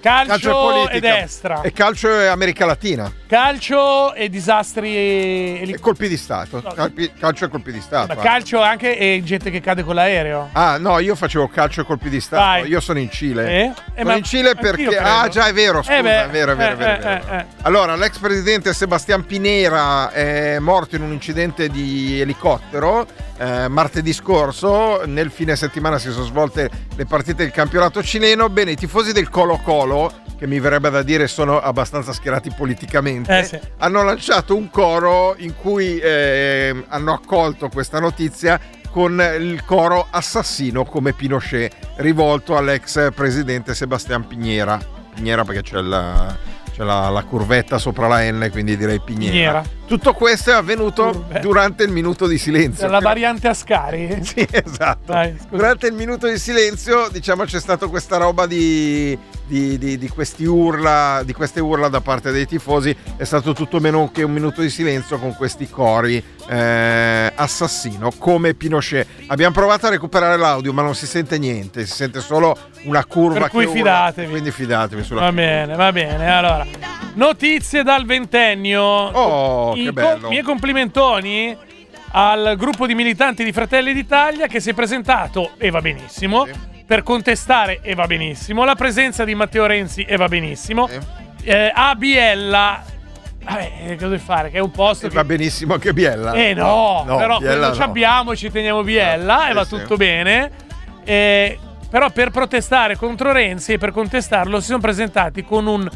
Calcio, calcio e politica. E destra. E calcio e America Latina. Calcio e disastri e, e colpi di stato. Calpi, calcio e colpi di stato. Ma calcio anche e gente che cade con l'aereo. Ah no, io facevo calcio e colpi di stato. Vai. Io sono in Cile. Eh? Eh, sono in Cile perché... Ah già, è vero, scusa, eh beh, è vero, è vero. Eh, è vero, eh, è vero. Eh, eh. Allora, l'ex presidente Sebastián Piñera è morto in un incidente di elicottero eh, martedì scorso. Nel fine settimana si sono svolte le partite del campionato cileno. Bene, i tifosi del Colo Colo, che mi verrebbe da dire sono abbastanza schierati politicamente, eh sì. hanno lanciato un coro in cui eh, hanno accolto questa notizia con il coro "Assassino come Pinochet", rivolto all'ex presidente Sebastián Piñera. Piñera perché c'è la, c'è la, la curvetta sopra la N, quindi direi Piñera. Piñera. Tutto questo è avvenuto curvetta. durante il minuto di silenzio. La variante a Scari. Sì, esatto. Dai, durante il minuto di silenzio, diciamo, c'è stata questa roba di... Di, di, di, questi urla, di queste urla da parte dei tifosi. È stato tutto meno che un minuto di silenzio con questi cori eh, "Assassino come Pinochet". Abbiamo provato a recuperare l'audio, ma non si sente niente, si sente solo una curva. Per cui che fidatevi. Urla, quindi fidatevi sulla va curva. Bene, va bene. Allora, notizie dal ventennio. Oh, I che bello. Com- miei complimentoni al gruppo di militanti di Fratelli d'Italia che si è presentato e va benissimo. Sì. Per contestare e va benissimo la presenza di Matteo Renzi e va benissimo eh. Eh, a Biella Vabbè, cosa devi fare? Che è un posto. E che... va benissimo anche Biella. Eh no, no, no però Biella quello no. Ci abbiamo, ci teniamo Biella, no, e va sì. tutto bene. Eh, però per protestare contro Renzi e per contestarlo si sono presentati con un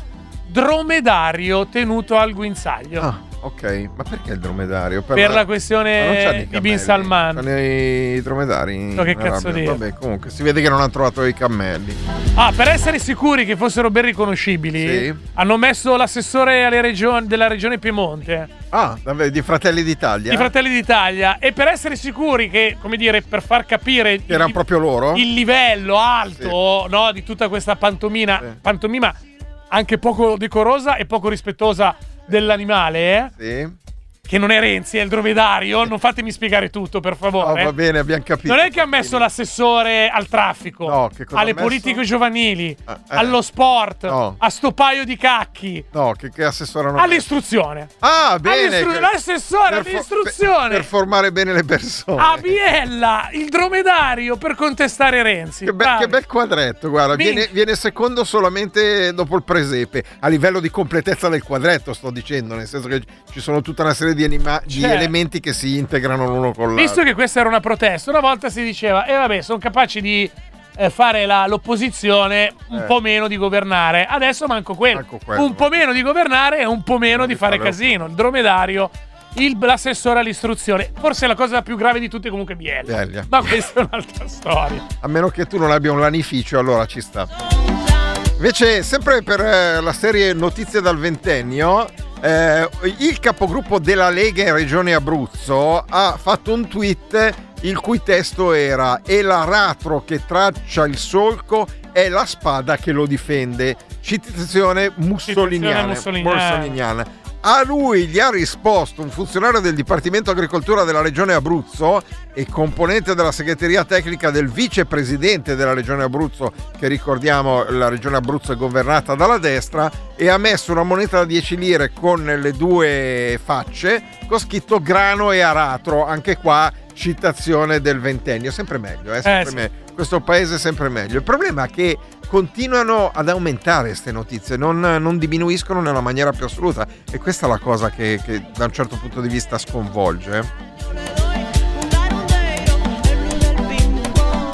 dromedario tenuto al guinzaglio. Ah, ok, ma perché il dromedario? Per, per la... la questione di Bin Salman. Sono i dromedari. No, che cazzo dire. Vabbè, comunque si vede che non hanno trovato i cammelli. Ah, per essere sicuri che fossero ben riconoscibili, sì. hanno messo l'assessore alle regioni, della regione Piemonte. Ah, di Fratelli d'Italia. Di Fratelli d'Italia. E per essere sicuri che, come dire, per far capire che erano proprio loro, il livello alto, sì. no, di tutta questa pantomima, sì. pantomima anche poco decorosa e poco rispettosa dell'animale, eh? Sì. Che non è Renzi, è il dromedario. Non fatemi spiegare tutto, per favore. No, va bene, abbiamo capito. Non è che ha messo l'assessore al traffico, no, che cosa alle politiche giovanili, eh, eh. allo sport, no. a sto paio di cacchi. No, che, che assessore non all'istruzione. Ah, bene. L'assessore all'istruzione. Per, per formare bene le persone. A Biella, il dromedario per contestare Renzi. Che, be che bel quadretto, guarda. Viene, viene secondo solamente dopo il presepe. A livello di completezza del quadretto, sto dicendo. Nel senso che ci sono tutta una serie di Di, anima di cioè, elementi che si integrano l'uno con l'altro. Visto che questa era una protesta, una volta si diceva e eh vabbè, sono capaci di eh, fare l'opposizione, un eh. po' meno di governare. Adesso manco quello, manco quello un po' meno di governare e un po' meno di fare, fare casino. Il dromedario, l'assessore all'istruzione. Forse la cosa più grave di tutte comunque è Biella, Biella. Ma questa è un'altra storia. A meno che tu non abbia un lanificio, allora ci sta. Invece sempre per eh, la serie Notizie dal Ventennio, Eh, il capogruppo della Lega in regione Abruzzo ha fatto un tweet il cui testo era: "È l'aratro che traccia il solco, è la spada che lo difende", citazione mussoliniana, mussoliniana. A lui gli ha risposto un funzionario del Dipartimento Agricoltura della regione Abruzzo e componente della segreteria tecnica del vicepresidente della regione Abruzzo, che ricordiamo la regione Abruzzo è governata dalla destra, e ha messo una moneta da dieci lire con le due facce con scritto grano e aratro, anche qua citazione del ventennio. Sempre meglio, eh? Sempre eh, sì. meglio. Questo paese è sempre meglio. Il problema è che continuano ad aumentare queste notizie, non, non diminuiscono nella maniera più assoluta, e questa è la cosa che, che da un certo punto di vista sconvolge.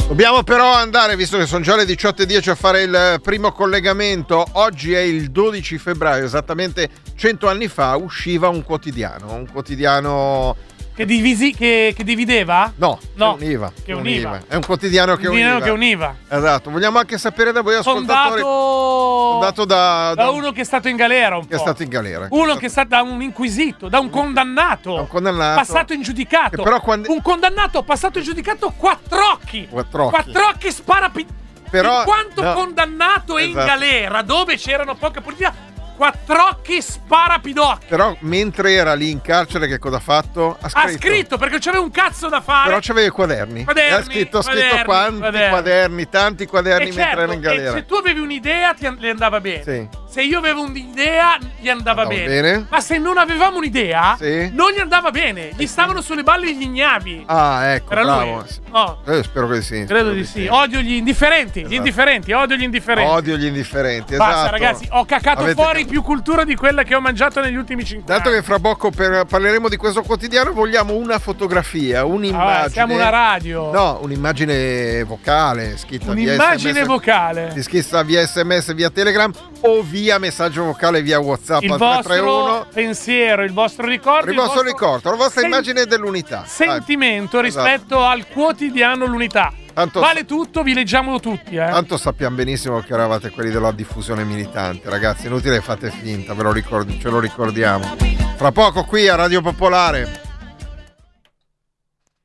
Dobbiamo però andare, visto che sono già le diciotto e dieci, a fare il primo collegamento. Oggi è il dodici febbraio, esattamente cento anni fa usciva un quotidiano, un quotidiano... Che, divisi, che, che divideva? No, no, che univa, che univa. univa. È un quotidiano che univa. che univa. Esatto, vogliamo anche sapere da voi ascoltatori. Fondato da, da, da uno che è stato in galera un che po'. Che è stato in galera. Uno che è stato, che è stato da un inquisito, da un condannato. Da un condannato. Passato in giudicato. Che però quando... Un condannato passato in giudicato quattr'occhi. Quattr'occhi. Quattr'occhi spara... Però... In quanto no. condannato esatto. in galera, dove c'erano poche polizie... Quattr'occhi sparapidocchi. Però mentre era lì in carcere, che cosa ha fatto? Ha scritto, ha scritto perché c'aveva un cazzo da fare. Però c'aveva i quaderni. quaderni ha scritto, quaderni, scritto quanti quaderni. quaderni, tanti quaderni, e mentre certo, era in galera. E se tu avevi un'idea, ti andava bene. Sì. Se io avevo un'idea, gli andava, andava bene. bene. Ma se non avevamo un'idea, sì. non gli andava bene. Gli stavano sulle balle gli ignavi. Ah, ecco. Era bravo. Lui. Oh. Eh, spero che sì. Credo di sì. sì. Odio gli indifferenti. Esatto. Gli indifferenti. Odio gli indifferenti. Odio gli indifferenti. Esatto. Basta, ragazzi, ho cacato Avete fuori. più cultura di quella che ho mangiato negli ultimi cinque anni. Dato che fra poco per, parleremo di questo quotidiano, vogliamo una fotografia, un'immagine. Ah, siamo una radio. No, un'immagine vocale scritta un via sms. Un'immagine vocale scritta via sms, via Telegram o via messaggio vocale via WhatsApp. Il vostro pensiero, il vostro ricordo, il vostro ricordo, la vostra immagine dell'unità. Sentimento Dai. rispetto esatto. al quotidiano l'unità. Tanto vale tutto, vi leggiamo tutti. Eh. Tanto sappiamo benissimo che eravate quelli della diffusione militante, ragazzi. Inutile fate finta, ve lo ricordi, ce lo ricordiamo. Fra poco qui a Radio Popolare.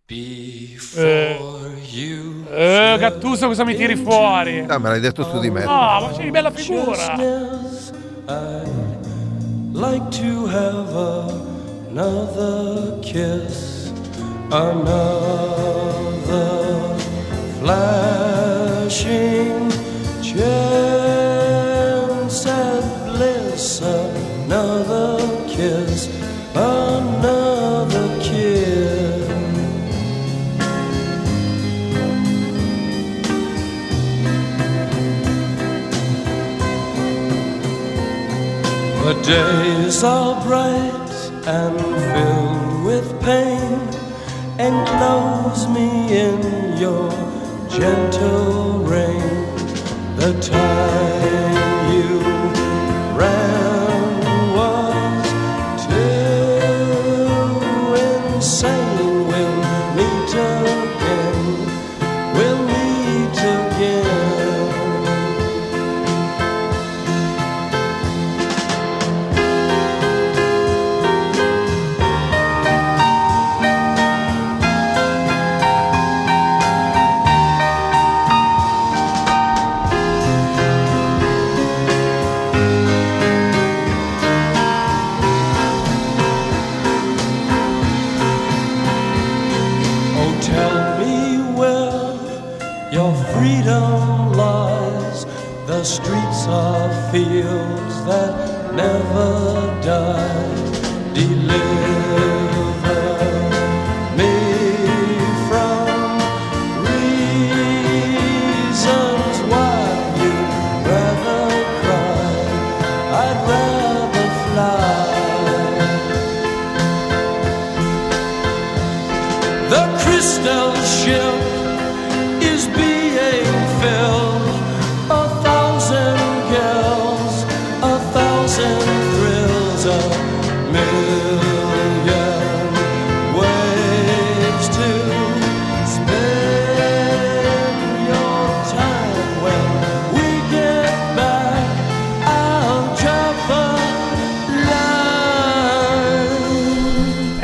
Before you eh, Gattuso, cosa mi tiri fuori? Ah, me l'hai detto tu di me. No, ma c'è di bella figura. I'd like to have another kiss, another flashing chance at bliss, another kiss, another kiss. A day days are bright and filled with pain. Enclose me in your gentle rain. The time you ran was too insane. We'll meet again, we'll meet fields that never die.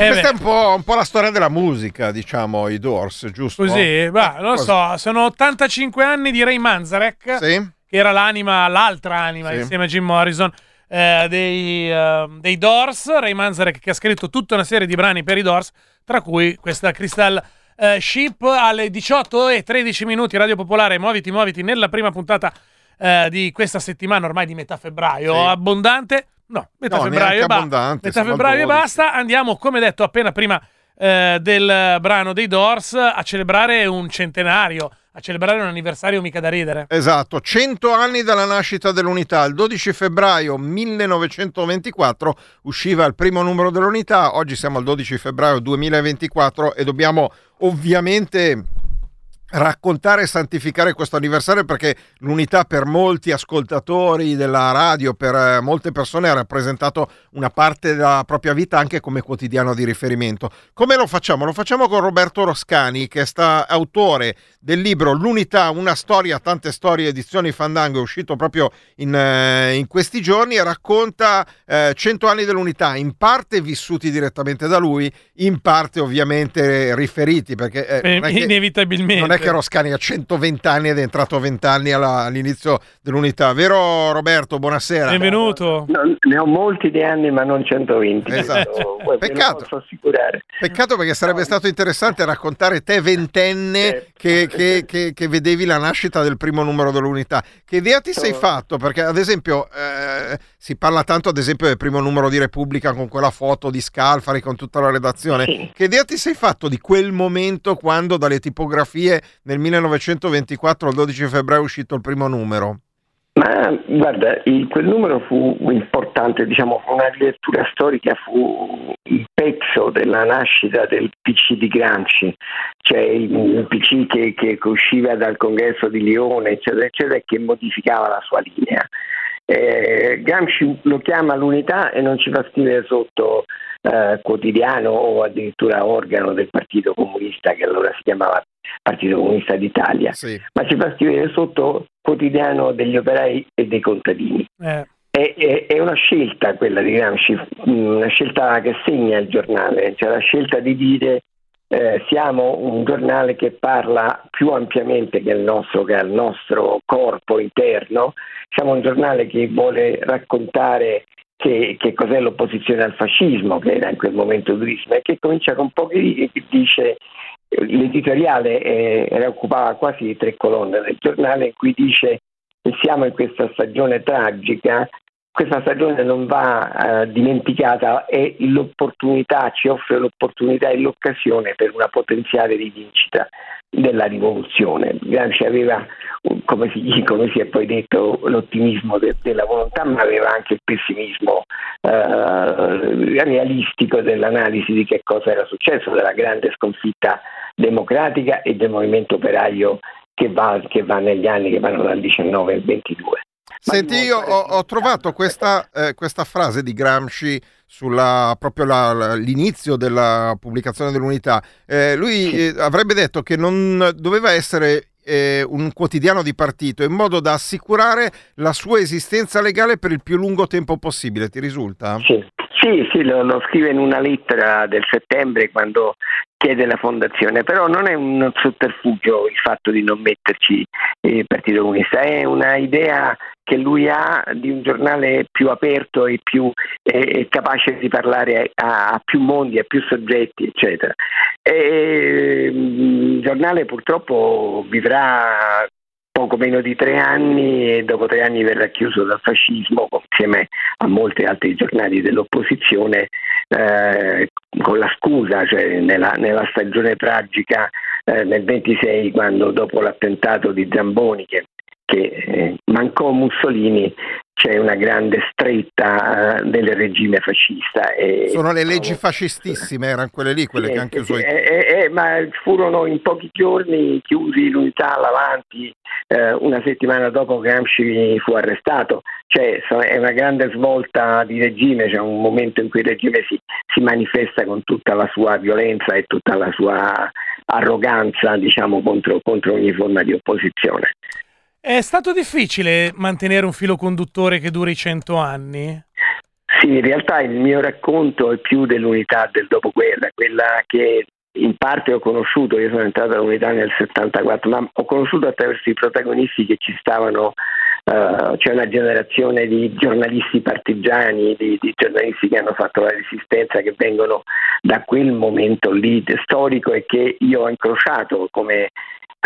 Questa è un po', un po' la storia della musica, diciamo, i Doors, giusto? Così, beh, non lo so, sono ottantacinque anni di Ray Manzarek, sì, che era l'anima, l'altra anima, sì, insieme a Jim Morrison, eh, dei, eh, dei Doors. Ray Manzarek che ha scritto tutta una serie di brani per i Doors, tra cui questa Crystal eh, Ship. Alle diciotto e tredici minuti, Radio Popolare, muoviti, muoviti, nella prima puntata eh, di questa settimana, ormai di metà febbraio, sì, abbondante. No, metà no, febbraio, e, ba- metà febbraio e basta. Andiamo, come detto appena prima eh, del brano dei Doors, a celebrare un centenario, a celebrare un anniversario mica da ridere. Esatto, cento anni dalla nascita dell'Unità. Il dodici febbraio millenovecentoventiquattro usciva il primo numero dell'Unità. Oggi siamo al dodici febbraio duemilaventiquattro e dobbiamo ovviamente raccontare e santificare questo anniversario, perché l'Unità per molti ascoltatori della radio, per molte persone, ha rappresentato una parte della propria vita anche come quotidiano di riferimento. Come lo facciamo? Lo facciamo con Roberto Roscani, che è sta autore del libro L'Unità, una storia, tante storie, edizioni Fandango, è uscito proprio in, in questi giorni, e racconta eh, cento anni dell'Unità, in parte vissuti direttamente da lui, in parte ovviamente riferiti, perché eh, eh, non è che, inevitabilmente non è che Roscani ha centoventi anni ed è entrato venti anni alla, all'inizio dell'Unità, vero Roberto? Buonasera. Benvenuto. No, ne ho molti di anni, ma non centoventi. Esatto. Poi, peccato. Posso assicurare. Peccato, perché sarebbe no. stato interessante raccontare te ventenne eh. che, che, che, che vedevi la nascita del primo numero dell'Unità. Che idea ti so. sei fatto? Perché ad esempio eh, si parla tanto ad esempio del primo numero di Repubblica, con quella foto di Scalfari con tutta la redazione. Sì. Che idea ti sei fatto di quel momento, quando dalle tipografie nel millenovecentoventiquattro al dodici febbraio è uscito il primo numero? Ma guarda, il, quel numero fu importante, diciamo, una lettura storica, fu il pezzo della nascita del P C di Gramsci, cioè il, il P C che, che usciva dal congresso di Lione, eccetera, eccetera, e che modificava la sua linea. Eh, Gramsci lo chiama l'Unità e non ci fa scrivere sotto eh, quotidiano o addirittura organo del Partito Comunista, che allora si chiamava Partito Comunista d'Italia, sì, ma ci fa scrivere sotto quotidiano degli operai e dei contadini. Eh. È, è, è una scelta, quella di Gramsci, una scelta che segna il giornale, cioè la scelta di dire eh, siamo un giornale che parla più ampiamente che al nostro, che al nostro corpo interno, siamo un giornale che vuole raccontare che, che cos'è l'opposizione al fascismo, che era in quel momento durissima, e che comincia con poche righe che dice... L'editoriale eh, occupava quasi tre colonne del giornale, in cui dice che siamo in questa stagione tragica, questa stagione non va eh, dimenticata, e l'opportunità, ci offre l'opportunità e l'occasione per una potenziale rivincita della rivoluzione. Gramsci aveva come si, come si è poi detto, l'ottimismo de, della volontà, ma aveva anche il pessimismo eh, realistico dell'analisi di che cosa era successo, della grande sconfitta democratica e del movimento operaio che va, che va negli anni che vanno dal diciannove al ventidue. Senti, io ho, ho trovato questa, eh, questa frase di Gramsci sulla proprio la, l'inizio della pubblicazione dell'Unità. Eh, lui eh, avrebbe detto che non doveva essere eh, un quotidiano di partito in modo da assicurare la sua esistenza legale per il più lungo tempo possibile. Ti risulta? Sì, sì, sì lo, lo scrive in una lettera del settembre quando chiede la fondazione, però non è un sotterfugio il fatto di non metterci eh, il Partito Comunista, è una idea che lui ha di un giornale più aperto e più eh, capace di parlare a, a più mondi, a più soggetti, eccetera. E, il giornale purtroppo vivrà poco meno di tre anni e dopo tre anni verrà chiuso dal fascismo, insieme a molti altri giornali dell'opposizione, eh, con la scusa, cioè nella, nella stagione tragica eh, nel ventisei, quando dopo l'attentato di Zamboni che, che eh, mancò Mussolini, c'è una grande stretta del regime fascista. E sono le leggi fascistissime, erano quelle lì, quelle sì, che hanno chiuso. Sì, i... eh, eh, ma furono in pochi giorni chiusi l'Unità all'avanti, eh, una settimana dopo Gramsci fu arrestato, cioè è una grande svolta di regime, c'è cioè un momento in cui il regime si, si manifesta con tutta la sua violenza e tutta la sua arroganza, diciamo, contro, contro ogni forma di opposizione. È stato difficile mantenere un filo conduttore che duri cento anni? Sì, in realtà il mio racconto è più dell'Unità del dopoguerra, quella che in parte ho conosciuto, io sono entrato all'Unità nel settantaquattro, ma ho conosciuto attraverso i protagonisti che ci stavano, uh, c'è una generazione di giornalisti partigiani, di, di giornalisti che hanno fatto la resistenza, che vengono da quel momento lì storico e che io ho incrociato come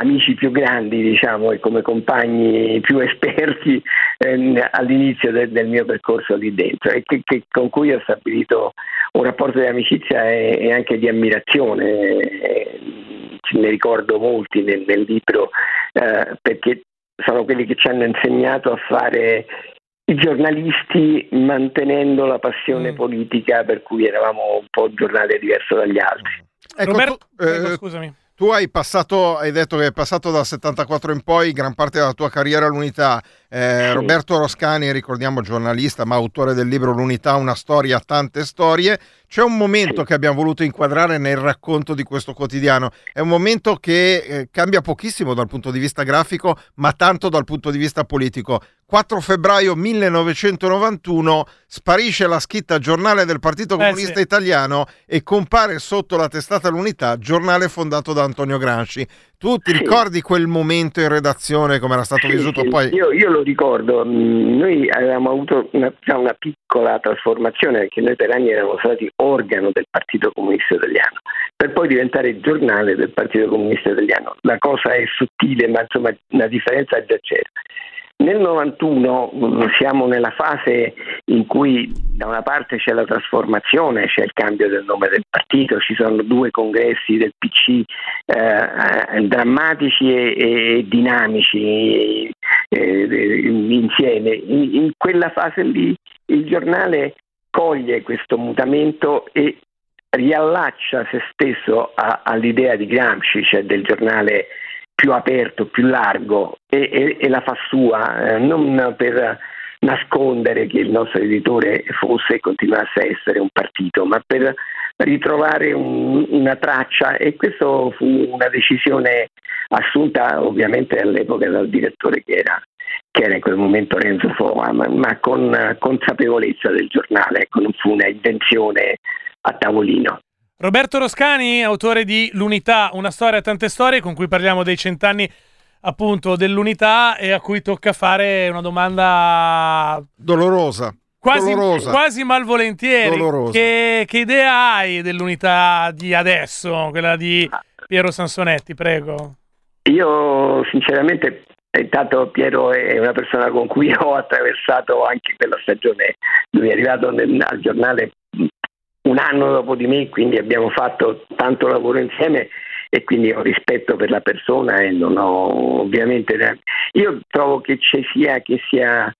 amici più grandi, diciamo, e come compagni più esperti ehm, all'inizio de- del mio percorso lì dentro, e che, che con cui ho stabilito un rapporto di amicizia e, e anche di ammirazione. E ne ricordo molti nel, nel libro, eh, perché sono quelli che ci hanno insegnato a fare i giornalisti mantenendo la passione mm. politica, per cui eravamo un po' un giornale diverso dagli altri. Ecco, Roberto, tu, eh, scusami. Tu hai passato, hai detto che hai passato dal settantaquattro in poi gran parte della tua carriera all'Unità. Eh, Roberto Roscani, ricordiamo, giornalista, ma autore del libro L'Unità, una storia, tante storie. C'è un momento che abbiamo voluto inquadrare nel racconto di questo quotidiano. È un momento che eh, cambia pochissimo dal punto di vista grafico, ma tanto dal punto di vista politico. quattro febbraio millenovecentonovantuno sparisce la scritta Giornale del Partito Comunista eh sì. Italiano e compare sotto la testata L'Unità, giornale fondato da Antonio Gramsci. Tu ti sì. ricordi quel momento in redazione, come era stato sì, vissuto? Sì. Poi io, io lo ricordo, noi avevamo avuto una, una piccola trasformazione, perché noi per anni eravamo stati organo del Partito Comunista Italiano, per poi diventare giornale del Partito Comunista Italiano. La cosa è sottile, ma insomma una differenza già c'era. Nel novantuno siamo nella fase in cui da una parte c'è la trasformazione, c'è il cambio del nome del partito, ci sono due congressi del P C eh, drammatici e, e dinamici eh, insieme. In, in quella fase lì il giornale coglie questo mutamento e riallaccia se stesso a, all'idea di Gramsci, cioè del giornale più aperto, più largo, e, e, e la fa sua, eh, non per nascondere che il nostro editore fosse e continuasse a essere un partito, ma per ritrovare un, una traccia, e questo fu una decisione assunta ovviamente all'epoca dal direttore che era, che era in quel momento Renzo Fova, ma, ma con consapevolezza del giornale, ecco, non fu una invenzione a tavolino. Roberto Roscani, autore di L'Unità, una storia, tante storie, con cui parliamo dei cent'anni appunto dell'Unità, e a cui tocca fare una domanda dolorosa, quasi, dolorosa. quasi malvolentieri. Dolorosa. Che, che idea hai dell'Unità di adesso, quella di Piero Sansonetti, prego? Io sinceramente, intanto Piero è una persona con cui ho attraversato anche quella stagione, lui è arrivato nel, al giornale un anno dopo di me, quindi abbiamo fatto tanto lavoro insieme e quindi ho rispetto per la persona e non ho ovviamente... Io trovo che ci sia, che sia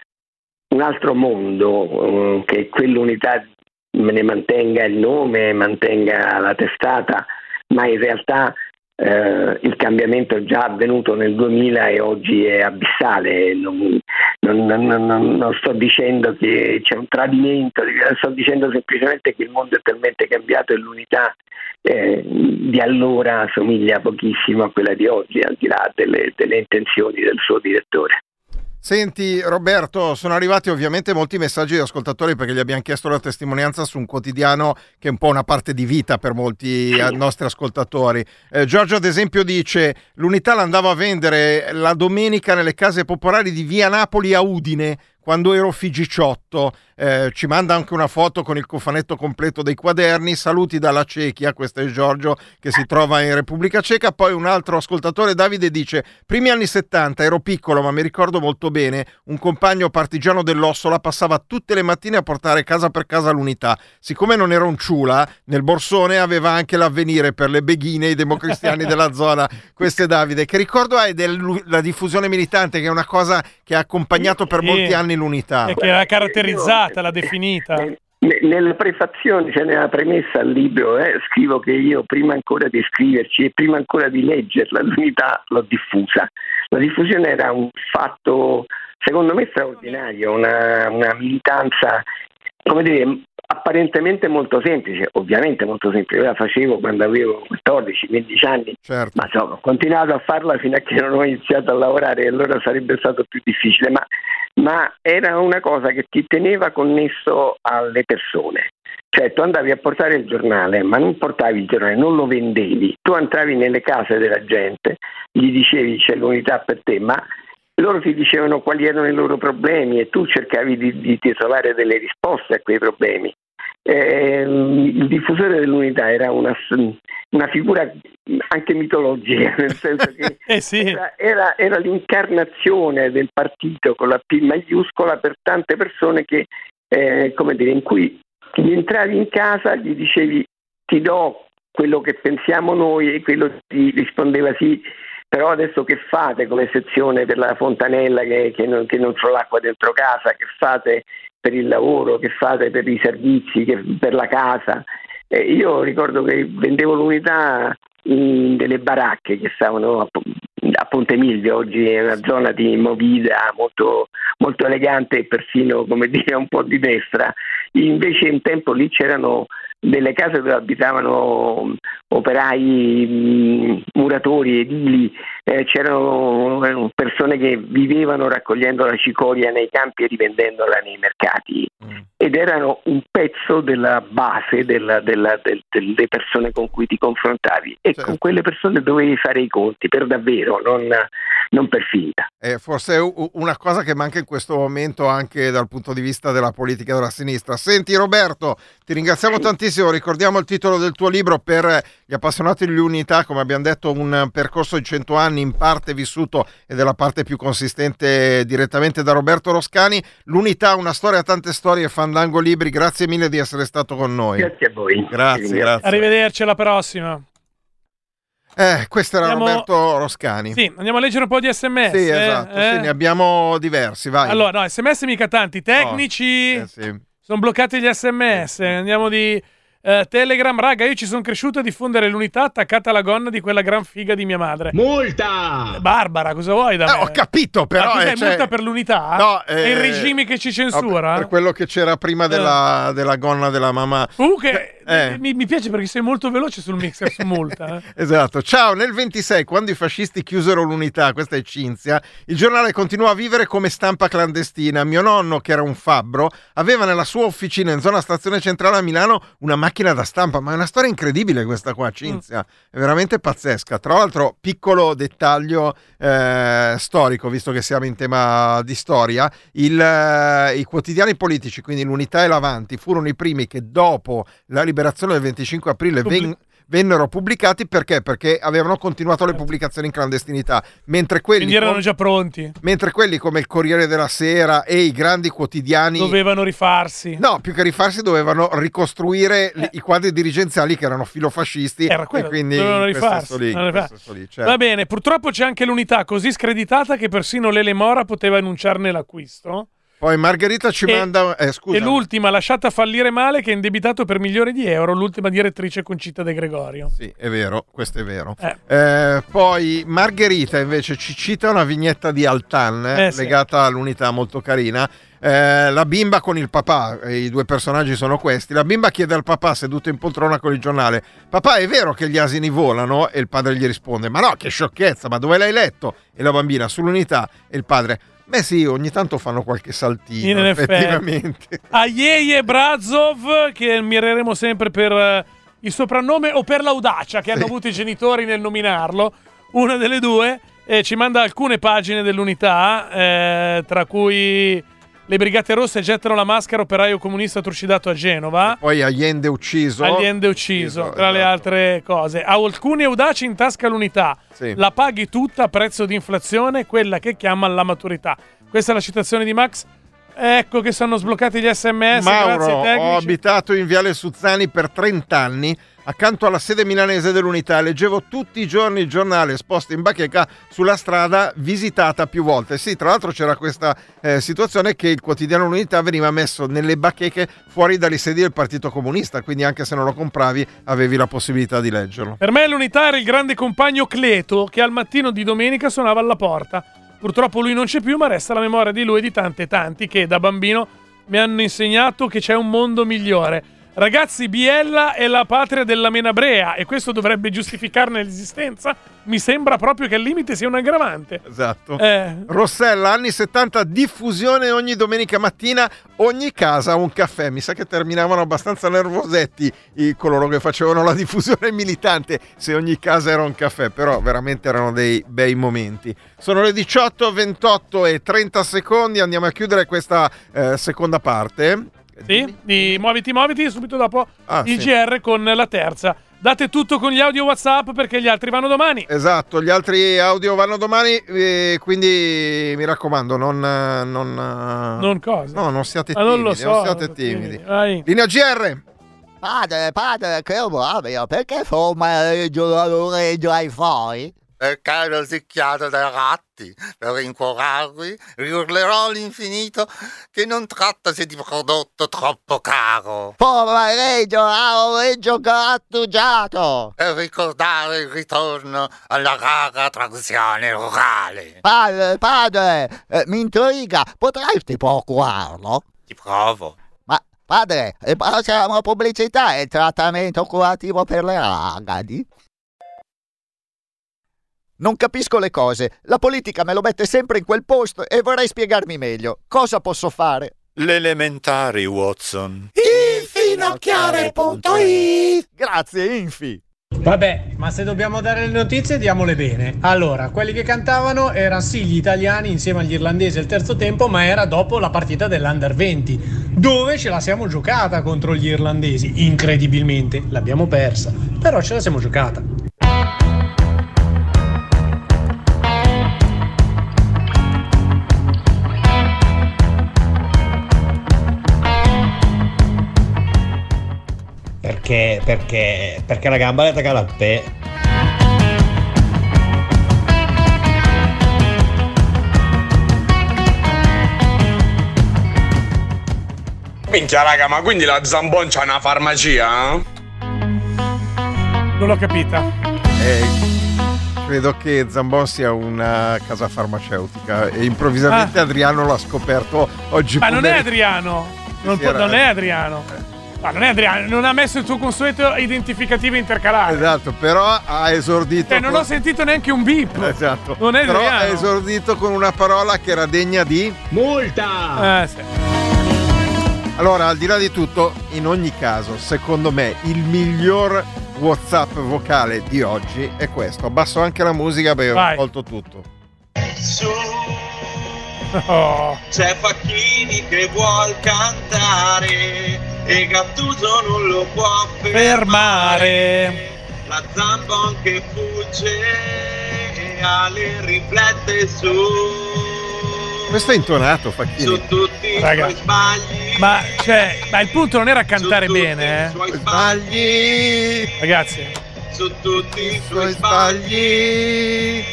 un altro mondo, che quell'unità ne mantenga il nome, mantenga la testata, ma in realtà eh, il cambiamento è già avvenuto nel duemila e oggi è abissale. Non, non, non, non, non sto dicendo che c'è un tradimento, sto dicendo semplicemente che il mondo è talmente cambiato e l'unità eh, di allora somiglia pochissimo a quella di oggi, al di là delle, delle intenzioni del suo direttore. Senti Roberto, sono arrivati ovviamente molti messaggi da ascoltatori perché gli abbiamo chiesto la testimonianza su un quotidiano che è un po' una parte di vita per molti nostri ascoltatori. eh, Giorgio ad esempio dice: l'unità l'andavo a vendere la domenica nelle case popolari di via Napoli a Udine quando ero figicciotto. Eh, ci manda anche una foto con il cofanetto completo dei quaderni. Saluti dalla Cechia, questo è Giorgio che si trova in Repubblica Ceca. Poi un altro ascoltatore, Davide, dice: primi anni settanta, ero piccolo ma mi ricordo molto bene, un compagno partigiano dell'Ossola passava tutte le mattine a portare casa per casa l'unità. Siccome non era un ciula, nel borsone aveva anche l'avvenire per le beghine e i democristiani della zona. Questo è Davide. Che ricordo hai della diffusione militante, che è una cosa che ha accompagnato per molti anni l'unità? E che era caratterizzata, l'ha definita. Nella prefazione, cioè nella premessa al libro, eh, scrivo che io prima ancora di scriverci e prima ancora di leggerla l'unità l'ho diffusa. La diffusione era un fatto secondo me straordinario, una, una militanza, come dire, apparentemente molto semplice, ovviamente molto semplice. Io la facevo quando avevo quattordici quindici anni, certo. Ma insomma, ho continuato a farla fino a che non ho iniziato a lavorare, e allora sarebbe stato più difficile, ma ma era una cosa che ti teneva connesso alle persone. Cioè tu andavi a portare il giornale, ma non portavi il giornale, non lo vendevi, tu entravi nelle case della gente, gli dicevi c'è l'unità per te, ma loro ti dicevano quali erano i loro problemi e tu cercavi di, di, di trovare delle risposte a quei problemi. Eh, il diffusore dell'unità era una, una figura anche mitologica, nel senso che eh sì. era, era, era l'incarnazione del partito con la P maiuscola per tante persone che, eh, come dire, in cui gli entravi in casa, gli dicevi ti do quello che pensiamo noi e quello ti rispondeva sì, però adesso che fate come sezione per la fontanella che, che, non, che non c'è l'acqua dentro casa, che fate per il lavoro, che fate per i servizi, che per la casa. Eh, io ricordo che vendevo l'unità in delle baracche che stavano a, a Ponte Milvio, oggi è una zona di movida molto, molto elegante e persino, come dire, un po' di destra. Invece in tempo lì c'erano delle case dove abitavano operai, muratori, edili, eh, c'erano persone che vivevano raccogliendo la cicoria nei campi e rivendendola nei mercati, ed erano un pezzo della base della, della, del, delle persone con cui ti confrontavi, e certo. Con quelle persone dovevi fare i conti per davvero, non, non per finta. Eh, forse è una cosa che manca in questo momento anche dal punto di vista della politica della sinistra. Senti Roberto, ti ringraziamo sì. tantissimo. Ricordiamo il titolo del tuo libro per gli appassionati di unità, come abbiamo detto, un percorso di cento anni in parte vissuto e della parte più consistente direttamente da Roberto Roscani. L'unità, una storia, tante storie, Fandango Libri. Grazie mille di essere stato con noi. Grazie a voi. Grazie, grazie. Arrivederci, alla prossima. Eh, questo era andiamo... Roberto Roscani. Sì, andiamo a leggere un po' di sms. Sì, esatto, eh? Sì, ne abbiamo diversi, vai. Allora, no, sms mica tanti, tecnici. Oh, eh sì. Sono bloccati gli sms, andiamo di... Uh, Telegram, raga, io ci sono cresciuto a diffondere l'unità attaccata alla gonna di quella gran figa di mia madre. Multa! Barbara, cosa vuoi da eh, me? Ho capito, però... Ma tu eh, cioè... multa per l'unità? No, eh... è il regime che ci censura? No, per quello che c'era prima della, della gonna della mamma. Comunque, eh. mi, mi piace perché sei molto veloce sul mixer su multa. Eh. Esatto. Ciao, nel ventisei, quando i fascisti chiusero l'unità, questa è Cinzia, il giornale continuò a vivere come stampa clandestina. Mio nonno, che era un fabbro, aveva nella sua officina in zona stazione centrale a Milano una macchina macchina da stampa. Ma è una storia incredibile questa qua, Cinzia, è veramente pazzesca. Tra l'altro, piccolo dettaglio eh, storico, visto che siamo in tema di storia, il, eh, i quotidiani politici, quindi l'Unità e l'Avanti, furono i primi che dopo la liberazione del venticinque aprile ven- vennero pubblicati perché? Perché avevano continuato le pubblicazioni in clandestinità, mentre quelli quindi erano com- già pronti, mentre quelli come il Corriere della Sera e i grandi quotidiani dovevano rifarsi, no, più che rifarsi dovevano ricostruire eh. i quadri dirigenziali che erano filofascisti, era quello, e quindi dovevano rifarsi lì, lì, certo. Va bene, purtroppo c'è anche l'Unità così screditata che persino Lele Mora poteva annunciarne l'acquisto. Poi Margherita ci e, manda... Eh, scusa. E l'ultima, lasciata fallire male, che è indebitato per milioni di euro, l'ultima direttrice Concita De Gregorio. Sì, è vero, questo è vero. Eh. Eh, poi Margherita invece ci cita una vignetta di Altan, eh, eh, legata sì. all'Unità, molto carina. Eh, la bimba con il papà, i due personaggi sono questi. La bimba chiede al papà, seduto in poltrona con il giornale: papà, è vero che gli asini volano? E il padre gli risponde: ma no, che sciocchezza, ma dove l'hai letto? E la bambina: sull'Unità. E il padre: beh sì, ogni tanto fanno qualche saltino, effettivamente. A Yeye Brazov, che ammireremo sempre per il soprannome o per l'audacia che sì. hanno avuto i genitori nel nominarlo, una delle due, eh, ci manda alcune pagine dell'Unità, eh, tra cui le Brigate Rosse gettano la maschera, operaio comunista trucidato a Genova. E poi Allende ucciso. Allende ucciso, ucciso tra esatto. le altre cose. Ha alcune audaci in tasca l'Unità. Sì. La paghi tutta a prezzo di inflazione, quella che chiama la maturità. Questa è la citazione di Max. Ecco che sono sbloccati gli sms. Mauro, grazie ai tecnici. Ho abitato in Viale Suzzani per trent'anni. Accanto alla sede milanese dell'Unità leggevo tutti i giorni il giornale esposto in bacheca sulla strada visitata più volte. Sì, tra l'altro c'era questa eh, situazione che il quotidiano L'Unità veniva messo nelle bacheche fuori dalle sedi del Partito Comunista, quindi anche se non lo compravi avevi la possibilità di leggerlo. Per me l'Unità era il grande compagno Cleto che al mattino di domenica suonava alla porta. Purtroppo lui non c'è più, ma resta la memoria di lui e di tante e tanti che da bambino mi hanno insegnato che c'è un mondo migliore. Ragazzi, Biella è la patria della menabrea e questo dovrebbe giustificarne l'esistenza. Mi sembra proprio che al limite sia un aggravante. Esatto. Eh. Rossella, anni settanta, diffusione ogni domenica mattina, ogni casa un caffè. Mi sa che terminavano abbastanza nervosetti i coloro che facevano la diffusione militante se ogni casa era un caffè, però veramente erano dei bei momenti. Sono le diciotto, ventotto e trenta secondi, andiamo a chiudere questa eh, seconda parte. Sì, di muoviti muoviti subito dopo ah, il sì. G R con la terza. Date tutto con gli audio WhatsApp perché gli altri vanno domani. Esatto, gli altri audio vanno domani, eh, quindi mi raccomando non non, non cosa? No, non siate timidi, ah, non, lo so, non siate timidi. timidi. Linea G R. Padre, padre, che muovio, perché forma il giorno ai fuori? Perché lo zicchiato dai ratti, per rincuorarvi, riurlerò all'infinito che non trattasi di prodotto troppo caro. Povero Reggio, ah, Reggio grattugiato! Per ricordare il ritorno alla rara tradizione rurale. Padre, padre, eh, mi intriga, potresti procurarlo? Ti provo. Ma, padre, però c'è una pubblicità e trattamento curativo per le ragadi? Non capisco le cose, la politica me lo mette sempre in quel posto e vorrei spiegarmi meglio. Cosa posso fare? L'elementari, Watson. Infinocchiare punto i t. Grazie, Infi. Vabbè, ma se dobbiamo dare le notizie diamole bene. Allora, quelli che cantavano erano sì gli italiani insieme agli irlandesi al terzo tempo, ma era dopo la partita dell'Under venti, dove ce la siamo giocata contro gli irlandesi, incredibilmente. L'abbiamo persa, però ce la siamo giocata. Perché, perché, perché la gamba è attaccata al pe. Minchia raga, ma quindi la Zambon c'ha una farmacia? Eh? Non l'ho capita. Eh, credo che Zambon sia una casa farmaceutica e improvvisamente ah. Adriano l'ha scoperto oggi. Ma non è Adriano, non, era... non è Adriano. Eh. Ma non è Adriano, non ha messo il tuo consueto identificativo intercalare. Esatto, però ha esordito. E eh, non con... ho sentito neanche un beep. Esatto. Non è Adriano. Però ha esordito con una parola che era degna di multa. Eh, sì. Allora, al di là di tutto, in ogni caso, secondo me, il miglior WhatsApp vocale di oggi è questo. Abbasso anche la musica perché ho colto tutto. Oh. C'è Facchini che vuol cantare e Gattuso non lo può fermare. fermare. la Zambon che fugge e Ale riflette su. Questo è intonato, Facchini. Su tutti i suoi sbagli. Ma, cioè, ma il punto non era cantare bene, eh? Sbagli. Ragazzi. Su tutti i suoi sbagli.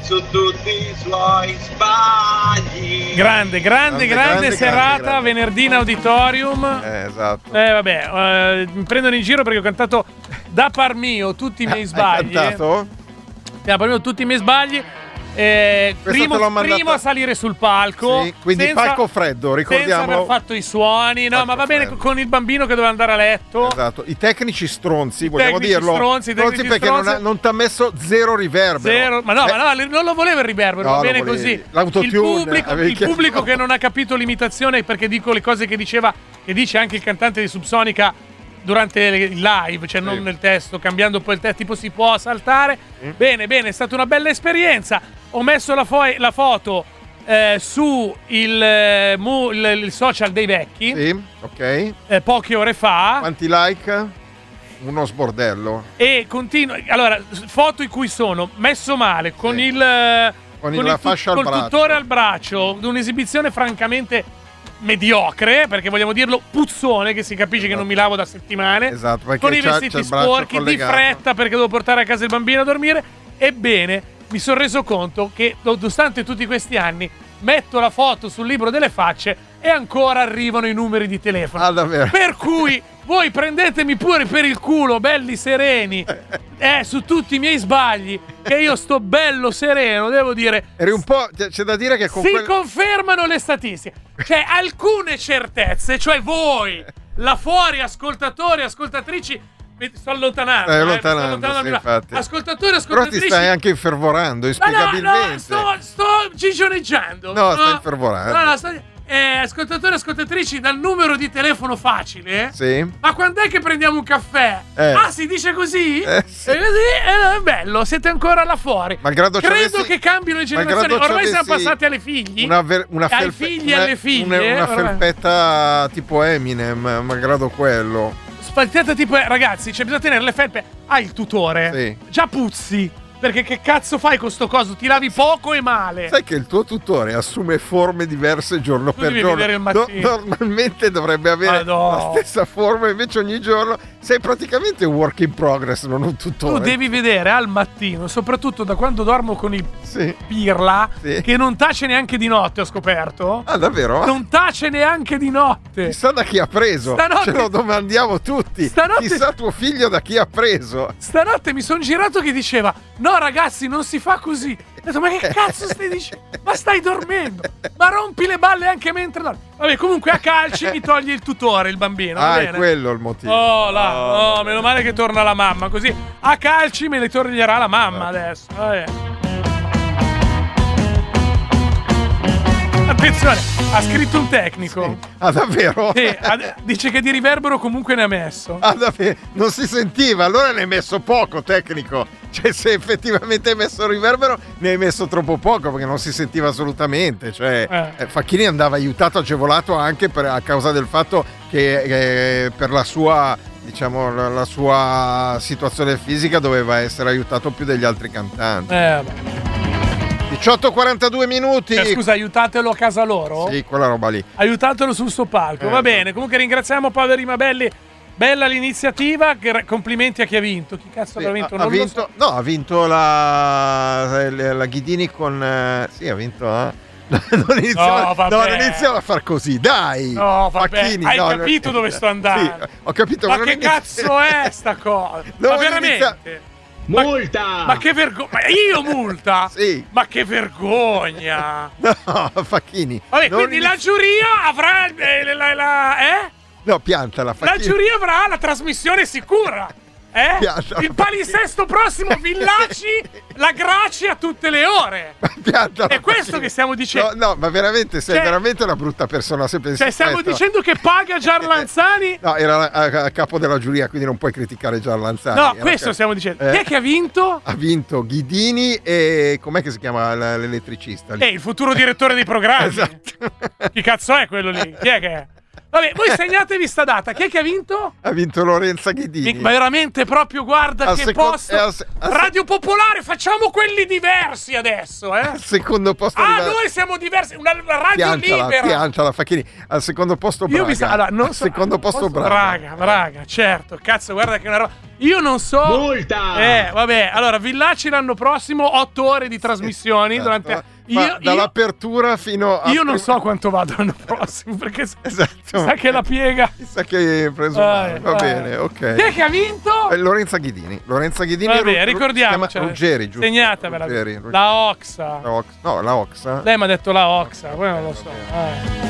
Su tutti i suoi sbagli. Grande, grande, grande, grande, grande serata, grande. Venerdì in auditorium. Eh, esatto. Eh, vabbè, eh, mi prendono in giro perché ho cantato da par mio tutti i miei sbagli. Hai cantato? Da par mio tutti i miei sbagli. Eh, primo, primo a salire sul palco, sì, quindi senza, palco freddo, ricordiamo, senza aver fatto i suoni, no, ma va bene, freddo. Con il bambino che doveva andare a letto, esatto, i tecnici stronzi, i vogliamo tecnici dirlo stronzi, tecnici perché stronzi. non, non ti ha messo zero riverbero, zero, ma no, eh. ma no, non lo voleva il riverbero, no, va bene così. L'autotune, il pubblico, il pubblico che non ha capito l'imitazione, perché dico le cose che diceva, che dice anche il cantante di Subsonica durante il live, cioè non sì. nel testo, cambiando poi il testo, tipo si può saltare. Mm. Bene, bene, è stata una bella esperienza. Ho messo la, fo- la foto eh, su il, mu- il, il social dei vecchi. Sì, ok. Eh, poche ore fa. Quanti like? Uno sbordello. E continuo. Allora, foto in cui sono messo male, con sì. il con, con la il tu- fascia al col braccio. Tutore al braccio, un'esibizione francamente mediocre, perché vogliamo dirlo, puzzone, che si capisce esatto. che non mi lavo da settimane, esatto, con i vestiti sporchi, di fretta perché devo portare a casa il bambino a dormire. Ebbene, mi sono reso conto che nonostante tutti questi anni metto la foto sul libro delle facce e ancora arrivano i numeri di telefono, ah, davvero? Per cui voi prendetemi pure per il culo, belli sereni, eh, su tutti i miei sbagli, che io sto bello sereno, devo dire. Eri un po', c'è da dire che con si quel... confermano le statistiche, cioè alcune certezze, cioè voi là fuori ascoltatori, ascoltatrici, mi sto allontanando, stai allontanando, eh, mi sto allontanando, sì, ascoltatori, ascoltatrici, però ti stai anche infervorando inspiegabilmente. No, no, sto, sto gigioneggiando, no, no, stai infervorando, no, no, sto... Eh, ascoltatori e ascoltatrici, dal numero di telefono facile, sì. Ma quando è che prendiamo un caffè? Eh. Ah, si dice così? Eh, sì. E così? Eh, bello, siete ancora là fuori. Malgrado Credo avessi... che cambino le generazioni. Ormai siamo passati alle figli. Una, ver- una felpe... Ai figli e alle figlie. Una, una felpetta tipo Eminem, malgrado quello. Sfaltiata tipo, ragazzi, cioè bisogna tenere le felpe. Ah, il tutore. Sì. Già puzzi. Perché che cazzo fai con sto coso? Ti lavi poco e male. Sai che il tuo tutore assume forme diverse giorno tu per giorno. Il Do- normalmente dovrebbe avere ah, no. la stessa forma, invece ogni giorno sei praticamente un work in progress, non un tutore. Tu devi vedere al mattino, soprattutto da quando dormo con il sì. pirla, sì. che non tace neanche di notte, ho scoperto. Ah, davvero? Non tace neanche di notte. Chissà da chi ha preso. Stanotte... Ce lo domandiamo tutti. Stanotte... Chissà tuo figlio da chi ha preso. Stanotte mi sono girato che diceva... No, no ragazzi, non si fa così. Ho detto, ma che cazzo stai dicendo? Ma stai dormendo? Ma rompi le balle anche mentre dormi. Vabbè, comunque a calci mi toglie il tutore, il bambino. Ah, bene? È quello il motivo. Oh, là. Oh, oh, meno male che torna la mamma. Così a calci me le toglierà la mamma adesso. Vabbè. Attenzione, ha scritto un tecnico. Sì. Ah, davvero? Sì, ad- dice che di riverbero comunque ne ha messo. Ah, davvero? Non si sentiva, allora ne hai messo poco, tecnico. Cioè, se effettivamente hai messo il riverbero, ne hai messo troppo poco, perché non si sentiva assolutamente. Cioè, eh. Facchini andava aiutato, agevolato anche per, a causa del fatto che eh, per la sua, diciamo, la, la sua situazione fisica doveva essere aiutato più degli altri cantanti. Eh, vabbè. diciotto e quarantadue minuti. Cioè, scusa, aiutatelo a casa loro? Sì, quella roba lì. Aiutatelo sul suo palco, eh, va bene. Comunque ringraziamo Paolo Mabelli. Bella l'iniziativa, complimenti a chi ha vinto. Chi cazzo sì, ha vinto? Non ha vinto, so. No, ha vinto la, la Ghidini con... Sì, ha vinto... Eh. Non iniziamo, no, no, iniziamo a far così, dai. No, Facchini, hai no, capito non... dove sto andando. Sì, ho capito. Ma, ma che inizia... cazzo è sta cosa? Ma veramente... Inizia... Ma, multa! Ma che vergogna! Io multa? Sì. Ma che vergogna! No, Facchini. Vabbè, quindi inizi... la giuria avrà eh, la, la, la, eh? No, piantala, Facchini. La giuria avrà la trasmissione sicura. Eh? Piantala, il palinsesto prossimo Villaci la Graci a tutte le ore. Piantala, è questo Facchini. Che stiamo dicendo. No, no, ma veramente sei cioè, veramente una brutta persona, se pensi. Cioè stiamo questo. Dicendo che paga Gianlanzani. No, era a, a capo della giuria, quindi non puoi criticare Gianlanzani. No, era questo cap- stiamo dicendo. Eh? Chi è che ha vinto? Ha vinto Ghidini e com'è che si chiama l'elettricista lì? Eh, il futuro direttore dei programmi. Esatto. Chi cazzo è quello lì? Chi è che è? Vabbè, voi segnatevi sta data. Chi è che ha vinto? Ha vinto Lorenza Ghedini. Ma veramente proprio, guarda al che seco- posto. Al se- al Radio Popolare, facciamo quelli diversi adesso, eh? Al secondo posto. Ah, arriva... noi siamo diversi. Una radio piantala, libera. Piantala, Facchini. Al secondo posto Braga. Io mi sa... allora, non al so... secondo posto, posto Braga. Braga, Braga, certo. Cazzo, guarda che una roba. Io non so. Multa! Eh, vabbè. Allora, Villacci l'anno prossimo, otto ore di trasmissioni sì, durante... Esatto. Io, io, dall'apertura fino a... Io non so quanto vado l'anno prossimo, perché esatto, sa che la piega. Sa che hai preso male. Va ah, bene, ah. ok. Chi è che ha vinto? Eh, Lorenza Ghedini. Lorenza Ghedini. Va bene, ricordiamoci. Ruggeri, giusto? Segnatevela. Ruggeri, Ruggeri. La Oxa. La Oxa. No, la Oxa. Lei mi ha detto la Oxa, poi non lo so. Ah.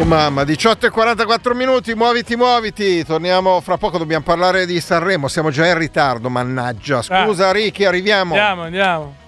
Oh mamma, diciotto e quarantaquattro minuti, muoviti, muoviti. Torniamo fra poco, dobbiamo parlare di Sanremo. Siamo già in ritardo, mannaggia. Scusa, ah. Ricky, arriviamo. Andiamo, andiamo.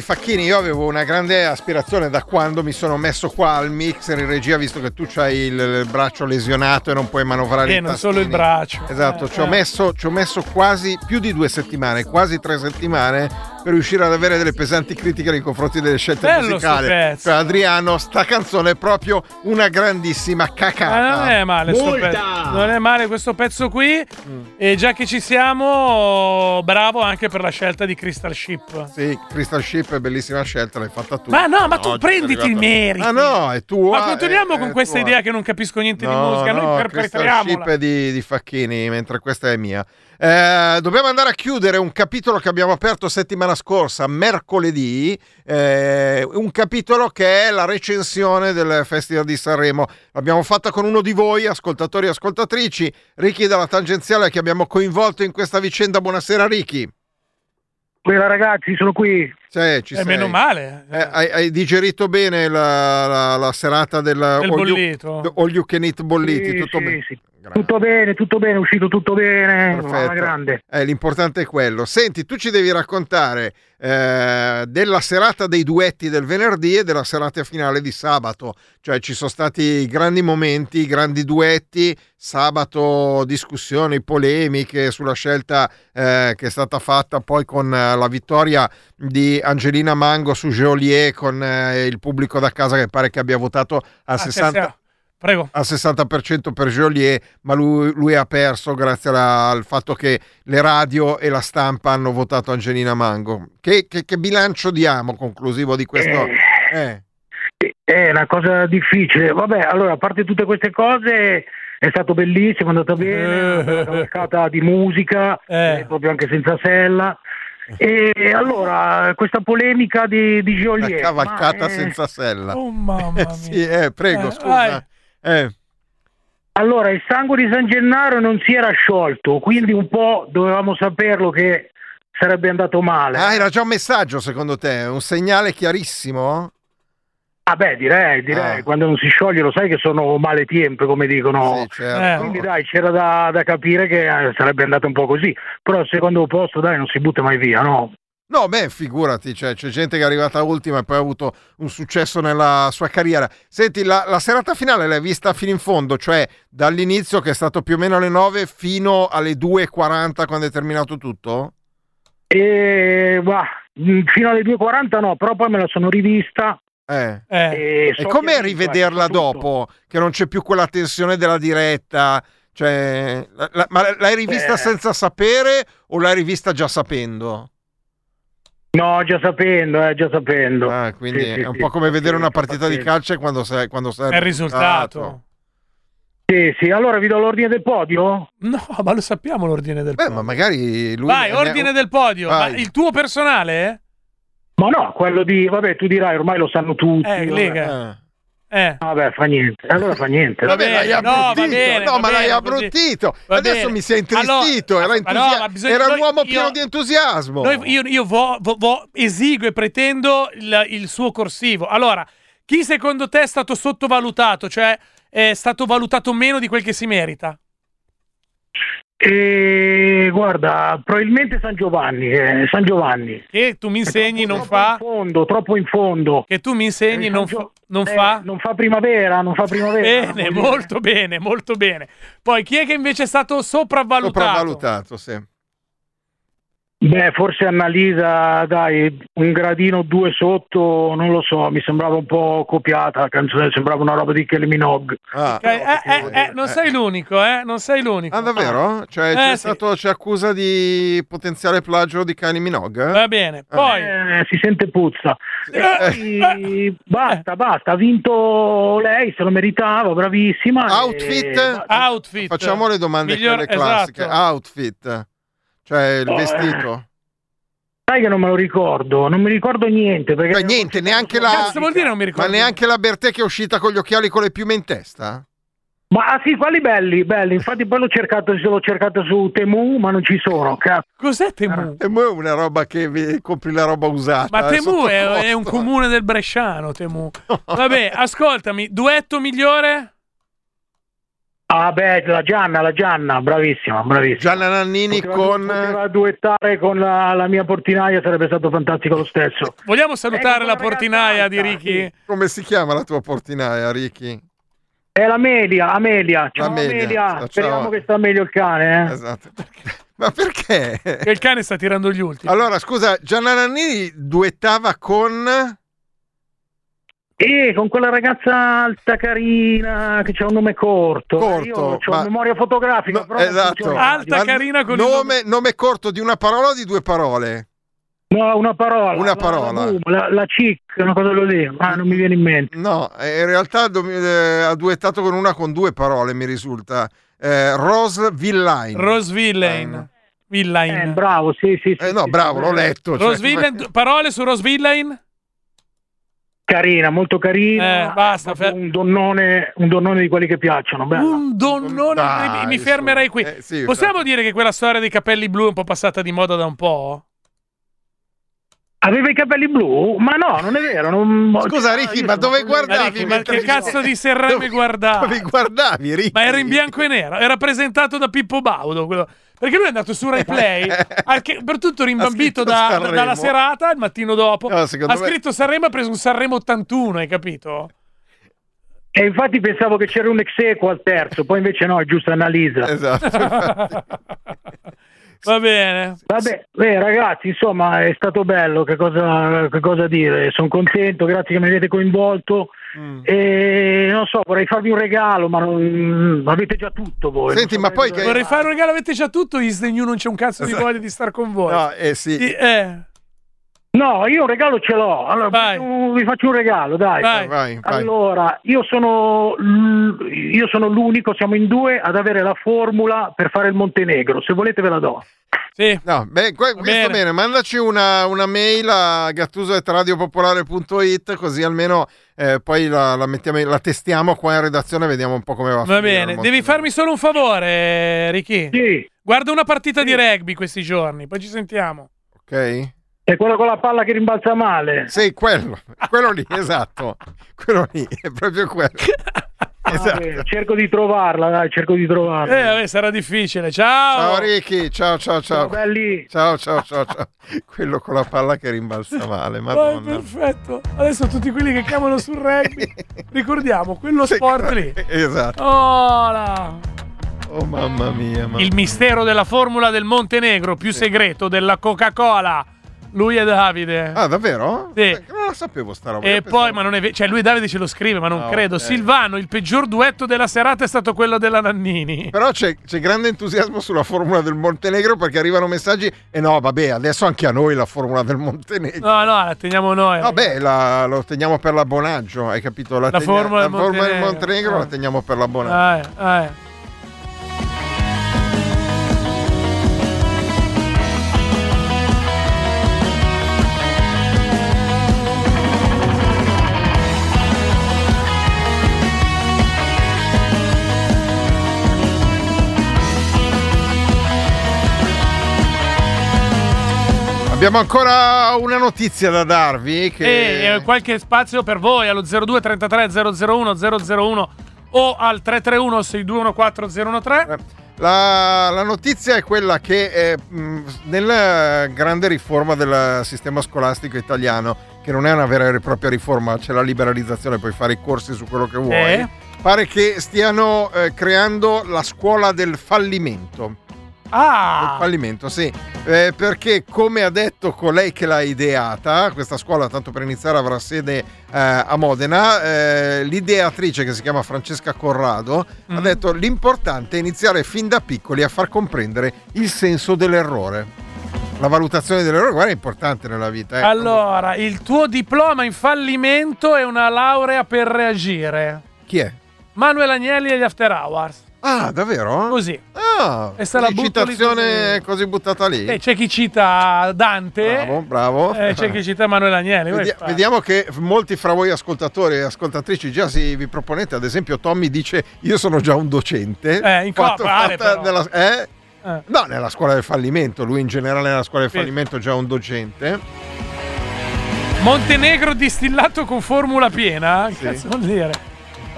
Facchini, io avevo una grande aspirazione da quando mi sono messo qua al mixer in regia, visto che tu c'hai il, il braccio lesionato e non puoi manovrare eh, i non tastini. Solo il braccio. Esatto, eh, ci, ho eh. messo, ci ho messo quasi più di due settimane, quasi tre settimane per riuscire ad avere delle pesanti critiche nei confronti delle scelte Bello musicali. Cioè, Adriano, sta canzone è proprio una grandissima cacata. Ma non è male sto pezzo. Non è male questo pezzo qui. Mm. E già che ci siamo, bravo anche per la scelta di Crystal Ship. Sì, Crystal Ship è bellissima scelta, l'hai fatta tu. Ma no, ma no, tu prenditi il merito. Ma no, è tua. Ma continuiamo è, con è questa tua idea che non capisco niente no, di musica. Noi no, perpetriamola. Crystal Ship è di, di Facchini, mentre questa è mia. Eh, dobbiamo andare a chiudere un capitolo che abbiamo aperto settimana scorsa, mercoledì, eh, un capitolo che è la recensione del Festival di Sanremo. L'abbiamo fatta con uno di voi, ascoltatori e ascoltatrici, Ricky dalla tangenziale, che abbiamo coinvolto in questa vicenda. Buonasera Ricky. Buonasera ragazzi, sono qui. Sì, ci eh, sei. Meno male. Eh, hai, hai digerito bene la, la, la serata del, del bollito. All you can eat bolliti, sì, tutto sì, bene. Sì. Grazie. Tutto bene, tutto bene, è uscito tutto bene. Perfetto. Grande. Eh, l'importante è quello. Senti, tu ci devi raccontare eh, della serata dei duetti del venerdì e della serata finale di sabato. Cioè ci sono stati grandi momenti, grandi duetti, sabato discussioni, polemiche sulla scelta eh, che è stata fatta poi con eh, la vittoria di Angelina Mango su Geolier, con eh, il pubblico da casa che pare che abbia votato al sessanta per cento. Prego. Al sessanta per cento per Geolier, ma lui, lui ha perso grazie alla, al fatto che le radio e la stampa hanno votato Angelina Mango. Che, che, che bilancio diamo conclusivo di questo? Eh, eh. È una cosa difficile. Vabbè, allora, a parte tutte queste cose, è stato bellissimo, è andata bene, è una cascata di musica, eh. proprio anche senza sella. E allora questa polemica di, di Geolier, la cavalcata ma, senza eh... sella. Oh mamma mia. sì, eh, prego, eh, scusa. Eh. Allora, il sangue di San Gennaro non si era sciolto, quindi un po' dovevamo saperlo che sarebbe andato male. Ah, era già un messaggio secondo te, un segnale chiarissimo? Ah beh, direi, direi, ah. quando non si scioglie lo sai che sono male tempi, come dicono, sì, certo. eh, quindi dai, c'era da, da capire che eh, sarebbe andato un po' così, però al secondo posto dai, non si butta mai via, no? No, beh, figurati, cioè, c'è gente che è arrivata ultima e poi ha avuto un successo nella sua carriera. Senti, la, la serata finale l'hai vista fino in fondo, cioè dall'inizio che è stato più o meno alle nove fino alle due e quaranta quando è terminato tutto? Eh, bah, fino alle due e quaranta no, però poi me la sono rivista. Eh. Eh. E, so e com'è rivederla tutto. Dopo, che non c'è più quella tensione della diretta? Cioè, la, la, ma l'hai rivista eh. senza sapere o l'hai rivista già sapendo? No, già sapendo, eh, già sapendo. Ah, quindi sì, è sì, un sì, po' come sì, vedere sì, una partita sì. di calcio quando sei, quando sei è risultato. risultato. Sì, sì, allora vi do l'ordine del podio? No, ma lo sappiamo l'ordine del Beh, podio. Ma magari lui Vai, ordine è... del podio, ma il tuo personale? Ma no, quello di, vabbè, tu dirai, ormai lo sanno tutti. Eh, Lega. Eh. Eh. Vabbè, fa niente. Allora fa niente. Va bene, l'hai abbruttito. No, bene, no ma bene, l'hai abbruttito. Adesso mi sei intristito. Allora, era entusias- ma no, ma bisogna, era un uomo io, pieno di entusiasmo. Noi, io io vo, vo, vo, esigo e pretendo il, il suo corsivo. Allora, chi secondo te è stato sottovalutato? Cioè è stato valutato meno di quel che si merita? E guarda, probabilmente San Giovanni, eh, San Giovanni. Che tu mi insegni troppo, non troppo fa in fondo, troppo in fondo. Che tu mi insegni eh, non, Gio... fa... non eh, fa non fa primavera, non fa primavera. Bene, molto dire. bene, molto bene. Poi chi è che invece è stato sopravvalutato? Sopravvalutato, sì. Beh, forse Annalisa, dai, un gradino due sotto, non lo so, mi sembrava un po' copiata la canzone, sembrava una roba di Kylie Minogue. Ah, eh, eh, eh, eh, non sei l'unico, eh, non sei l'unico. Ah, davvero? Cioè, eh, c'è sì. stato, c'è accusa di potenziale plagio di Kylie Minogue? Eh? Va bene, poi... Eh, si sente puzza. Eh, eh. Basta, basta, ha vinto lei, se lo meritava, bravissima. Outfit? E... Outfit. Facciamo le domande Miglior... quelle classiche. Esatto. Outfit. Cioè il vestito, sai che non me lo ricordo, non mi ricordo niente perché cioè, niente, neanche la cazzo vuol dire non mi ricordo. Ma neanche la Bertè che è uscita con gli occhiali con le piume in testa? Ma ah, sì, quelli belli, belli. Infatti poi l'ho cercato, l'ho cercato su Temu, ma non ci sono. Cazzo. Cos'è Temu? Temu è una roba che compri la roba usata. Ma Temu è, è un comune del Bresciano, Temu. Vabbè, ascoltami, duetto migliore? Ah beh, la Gianna, la Gianna, bravissima, bravissima. Gianna Nannini poteva, con... Poteva duettare con la, la mia portinaia, sarebbe stato fantastico lo stesso. Vogliamo salutare la portinaia di Ricky? Come si chiama la tua portinaia, Ricky? È la Melia, Amelia. Ciao Amelia, Amelia. Speriamo Ciao. che sta meglio il cane, eh. Esatto. Ma perché? Perché il cane sta tirando gli ultimi. Allora, scusa, Gianna Nannini duettava con... E con quella ragazza alta carina che c'ha un nome corto, corto io ho ma... memoria fotografica, no, però esatto. Alta ma carina con nome, il nome... nome corto di una parola o di due parole? No, una parola. Una parola. La, la, la chic, una cosa lo devo, ah, non mi viene in mente. No, in realtà eh, ha duettato con una con due parole, mi risulta. Eh, Rose Villain. Rose Villain. Villain. Eh, bravo, sì, sì. sì eh, no, sì, bravo, sì, l'ho letto. Rose cioè, Villain, come... parole su Rose Villain? Carina, molto carina. Eh, basta, fer- un donnone, un donnone di quelli che piacciono. Bella. Un donnone, Dai, mi fermerei qui. Eh, sì, Possiamo certo. dire che quella storia dei capelli blu è un po' passata di moda da un po'? Aveva i capelli blu? Ma no, non è vero. Non... Scusa, Ricky, ah, ma dove guardavi? Ma che cazzo di serrame guardavi? Dove guardavi, Ricky? Ma era in bianco e nero, era presentato da Pippo Baudo. Quello... Perché lui è andato su Rai Play, anche... per tutto rimbambito da, da, dalla serata, il mattino dopo. No, ha scritto me... Sanremo, ha preso un Sanremo ottantuno, hai capito? E infatti pensavo che c'era un ex equo al terzo, poi invece no, è giusto Annalisa. Esatto. Va bene. Vabbè, beh, ragazzi, insomma, è stato bello, che cosa, che cosa dire? Sono contento, grazie che mi avete coinvolto. Mm. E non so, vorrei farvi un regalo, ma non... avete già tutto voi. Senti, so ma poi che... vorrei fare un regalo, avete già tutto, Isdegnu non c'è un cazzo di voglia di star con voi. No, eh sì. I, eh. No, io un regalo ce l'ho. Allora, vi faccio un regalo, dai. Vai, vai, allora, vai. io sono io sono l'unico, siamo in due ad avere la formula per fare il Montenegro. Se volete ve la do. Sì. No, beh, que- questo bene. bene. Mandaci una, una mail a gattuso chiocciola radio popolare punto it, così almeno eh, poi la, la mettiamo, la testiamo qua in redazione e vediamo un po' come va. Va bene, devi farmi solo un favore, Ricky. Sì. Guarda una partita sì. di rugby questi giorni, poi ci sentiamo. Ok. È quello con la palla che rimbalza male. Sì, quello, quello lì, esatto. Quello lì, è proprio quello. Esatto. Ah, beh, cerco di trovarla, dai, cerco di trovarla. Eh, vabbè, sarà difficile. Ciao! Ciao Ricky, ciao, ciao, ciao. Ciao, belli. Ciao, ciao, ciao, ciao. Quello con la palla che rimbalza male, madonna. Oh, perfetto. Adesso tutti quelli che chiamano sul rugby, ricordiamo, quello sport lì. Esatto. Oh, là. Oh mamma mia. Mamma. Il mistero della formula del Montenegro, più sì. segreto della Coca-Cola. Lui è Davide. Ah, davvero? Sì. Non la sapevo sta roba. E poi, pensavo... ma non è vero. Cioè, lui e Davide ce lo scrive, ma non no, credo. Okay. Silvano, il peggior duetto della serata è stato quello della Nannini. Però c'è, c'è grande entusiasmo sulla formula del Montenegro, perché arrivano messaggi. E no, vabbè, adesso anche a noi la formula del Montenegro. No, no, la teniamo noi. Vabbè, la, lo teniamo per l'abbonaggio, hai capito? La, la tenia, formula, la del, formula Montenegro. del Montenegro eh. la teniamo per l'abbonaggio. Ah, eh. Abbiamo ancora una notizia da darvi. Che... E qualche spazio per voi allo zero due trentatré zero zero uno zero zero uno o al tre tre uno sei due uno quattro zero uno tre. La, la notizia è quella che è, nella grande riforma del sistema scolastico italiano, che non è una vera e propria riforma, c'è la liberalizzazione, puoi fare i corsi su quello che vuoi, eh? Pare che stiano eh, creando la scuola del fallimento. Ah! Il fallimento, sì, eh, perché come ha detto colei che l'ha ideata, questa scuola, tanto per iniziare, avrà sede eh, a Modena, eh, l'ideatrice, che si chiama Francesca Corrado, mm. ha detto: l'importante è iniziare fin da piccoli a far comprendere il senso dell'errore. La valutazione dell'errore, guarda, è importante nella vita. Eh. Allora, il tuo diploma in fallimento è una laurea per reagire. Chi è? Manuel Agnelli e gli After Hours. Ah, davvero? Così. Ah, è stata la citazione così buttata lì. Eh, c'è chi cita Dante. Bravo, bravo. Eh, c'è chi cita Manuel Agnelli. Vedi- vediamo che molti fra voi ascoltatori e ascoltatrici già si vi proponete. Ad esempio, Tommy dice: io sono già un docente. Eh, in fatto, coppa, fatto nella, eh? Eh. No, nella scuola del fallimento. Lui in generale nella scuola del sì. fallimento è già un docente. Montenegro distillato con formula piena. Sì. Cazzo vuol dire?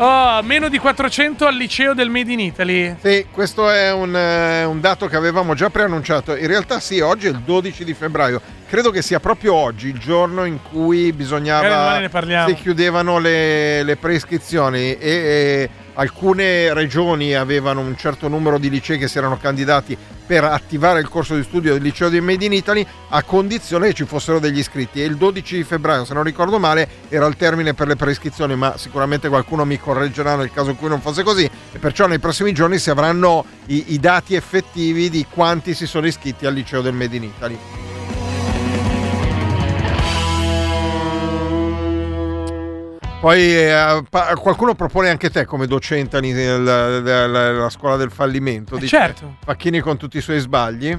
Oh, meno di quattrocento al liceo del Made in Italy. Sì, questo è un, eh, un dato che avevamo già preannunciato. In realtà sì, oggi è il dodici di febbraio. Credo che sia proprio oggi il giorno in cui bisognava si chiudevano le, le prescrizioni e, e alcune regioni avevano un certo numero di licei che si erano candidati per attivare il corso di studio del liceo di Made in Italy, a condizione che ci fossero degli iscritti. E il dodici febbraio, se non ricordo male, era il termine per le prescrizioni, ma sicuramente qualcuno mi correggerà nel caso in cui non fosse così, e perciò nei prossimi giorni si avranno i, i dati effettivi di quanti si sono iscritti al liceo del Made in Italy. Poi eh, pa- qualcuno propone anche te come docente alla scuola del fallimento. Eh, dice, certo. Facchini con tutti i suoi sbagli.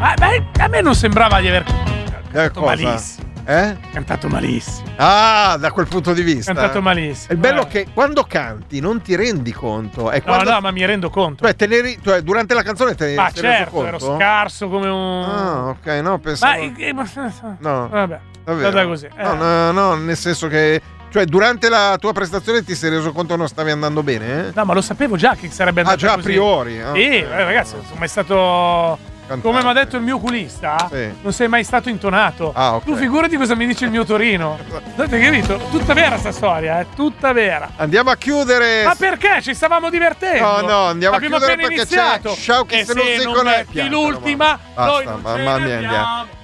Ah, beh, a me non sembrava di aver capito malissimo. Eh? Cantato malissimo. Ah, da quel punto di vista. Cantato malissimo. È bello eh. che quando canti non ti rendi conto. È no, no, ti... ma mi rendo conto. Cioè, te ne ri... cioè, durante la canzone te ne rendi conto. Ma certo, ero scarso come un. Ah, ok, no, pensavo. Ma... No, vabbè. Vabbè. Così. Eh. No, no, no, nel senso che. Cioè, durante la tua prestazione ti sei reso conto che non stavi andando bene? Eh? No, ma lo sapevo già che sarebbe andato bene. Ah, già così. A priori. Okay. Sì, eh, ragazzi, insomma, è stato. Cantante. Come mi ha detto il mio oculista, sì. non sei mai stato intonato. Ah, okay. Tu figurati cosa mi dice il mio Torino. Avete capito? Tutta vera sta storia, eh? Tutta vera. Andiamo a chiudere. Ma perché? Ci stavamo divertendo. No, no, andiamo Abbiamo a chiudere perché iniziato. C'è Sciau che se, se non sei con metti l'ultima, mamma. Noi Basta, non mamma mia,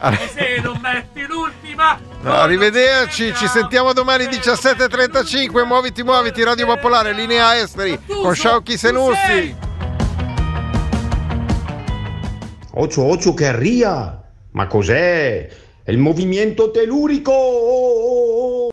andiamo. E se non metti l'ultima. No, arrivederci, ci sentiamo domani diciassette e trentacinque. Muoviti, muoviti, Radio Popolare, linea esteri con Sciau che Senussi. Occio, occio, che ria! Ma cos'è? È il movimento telurico!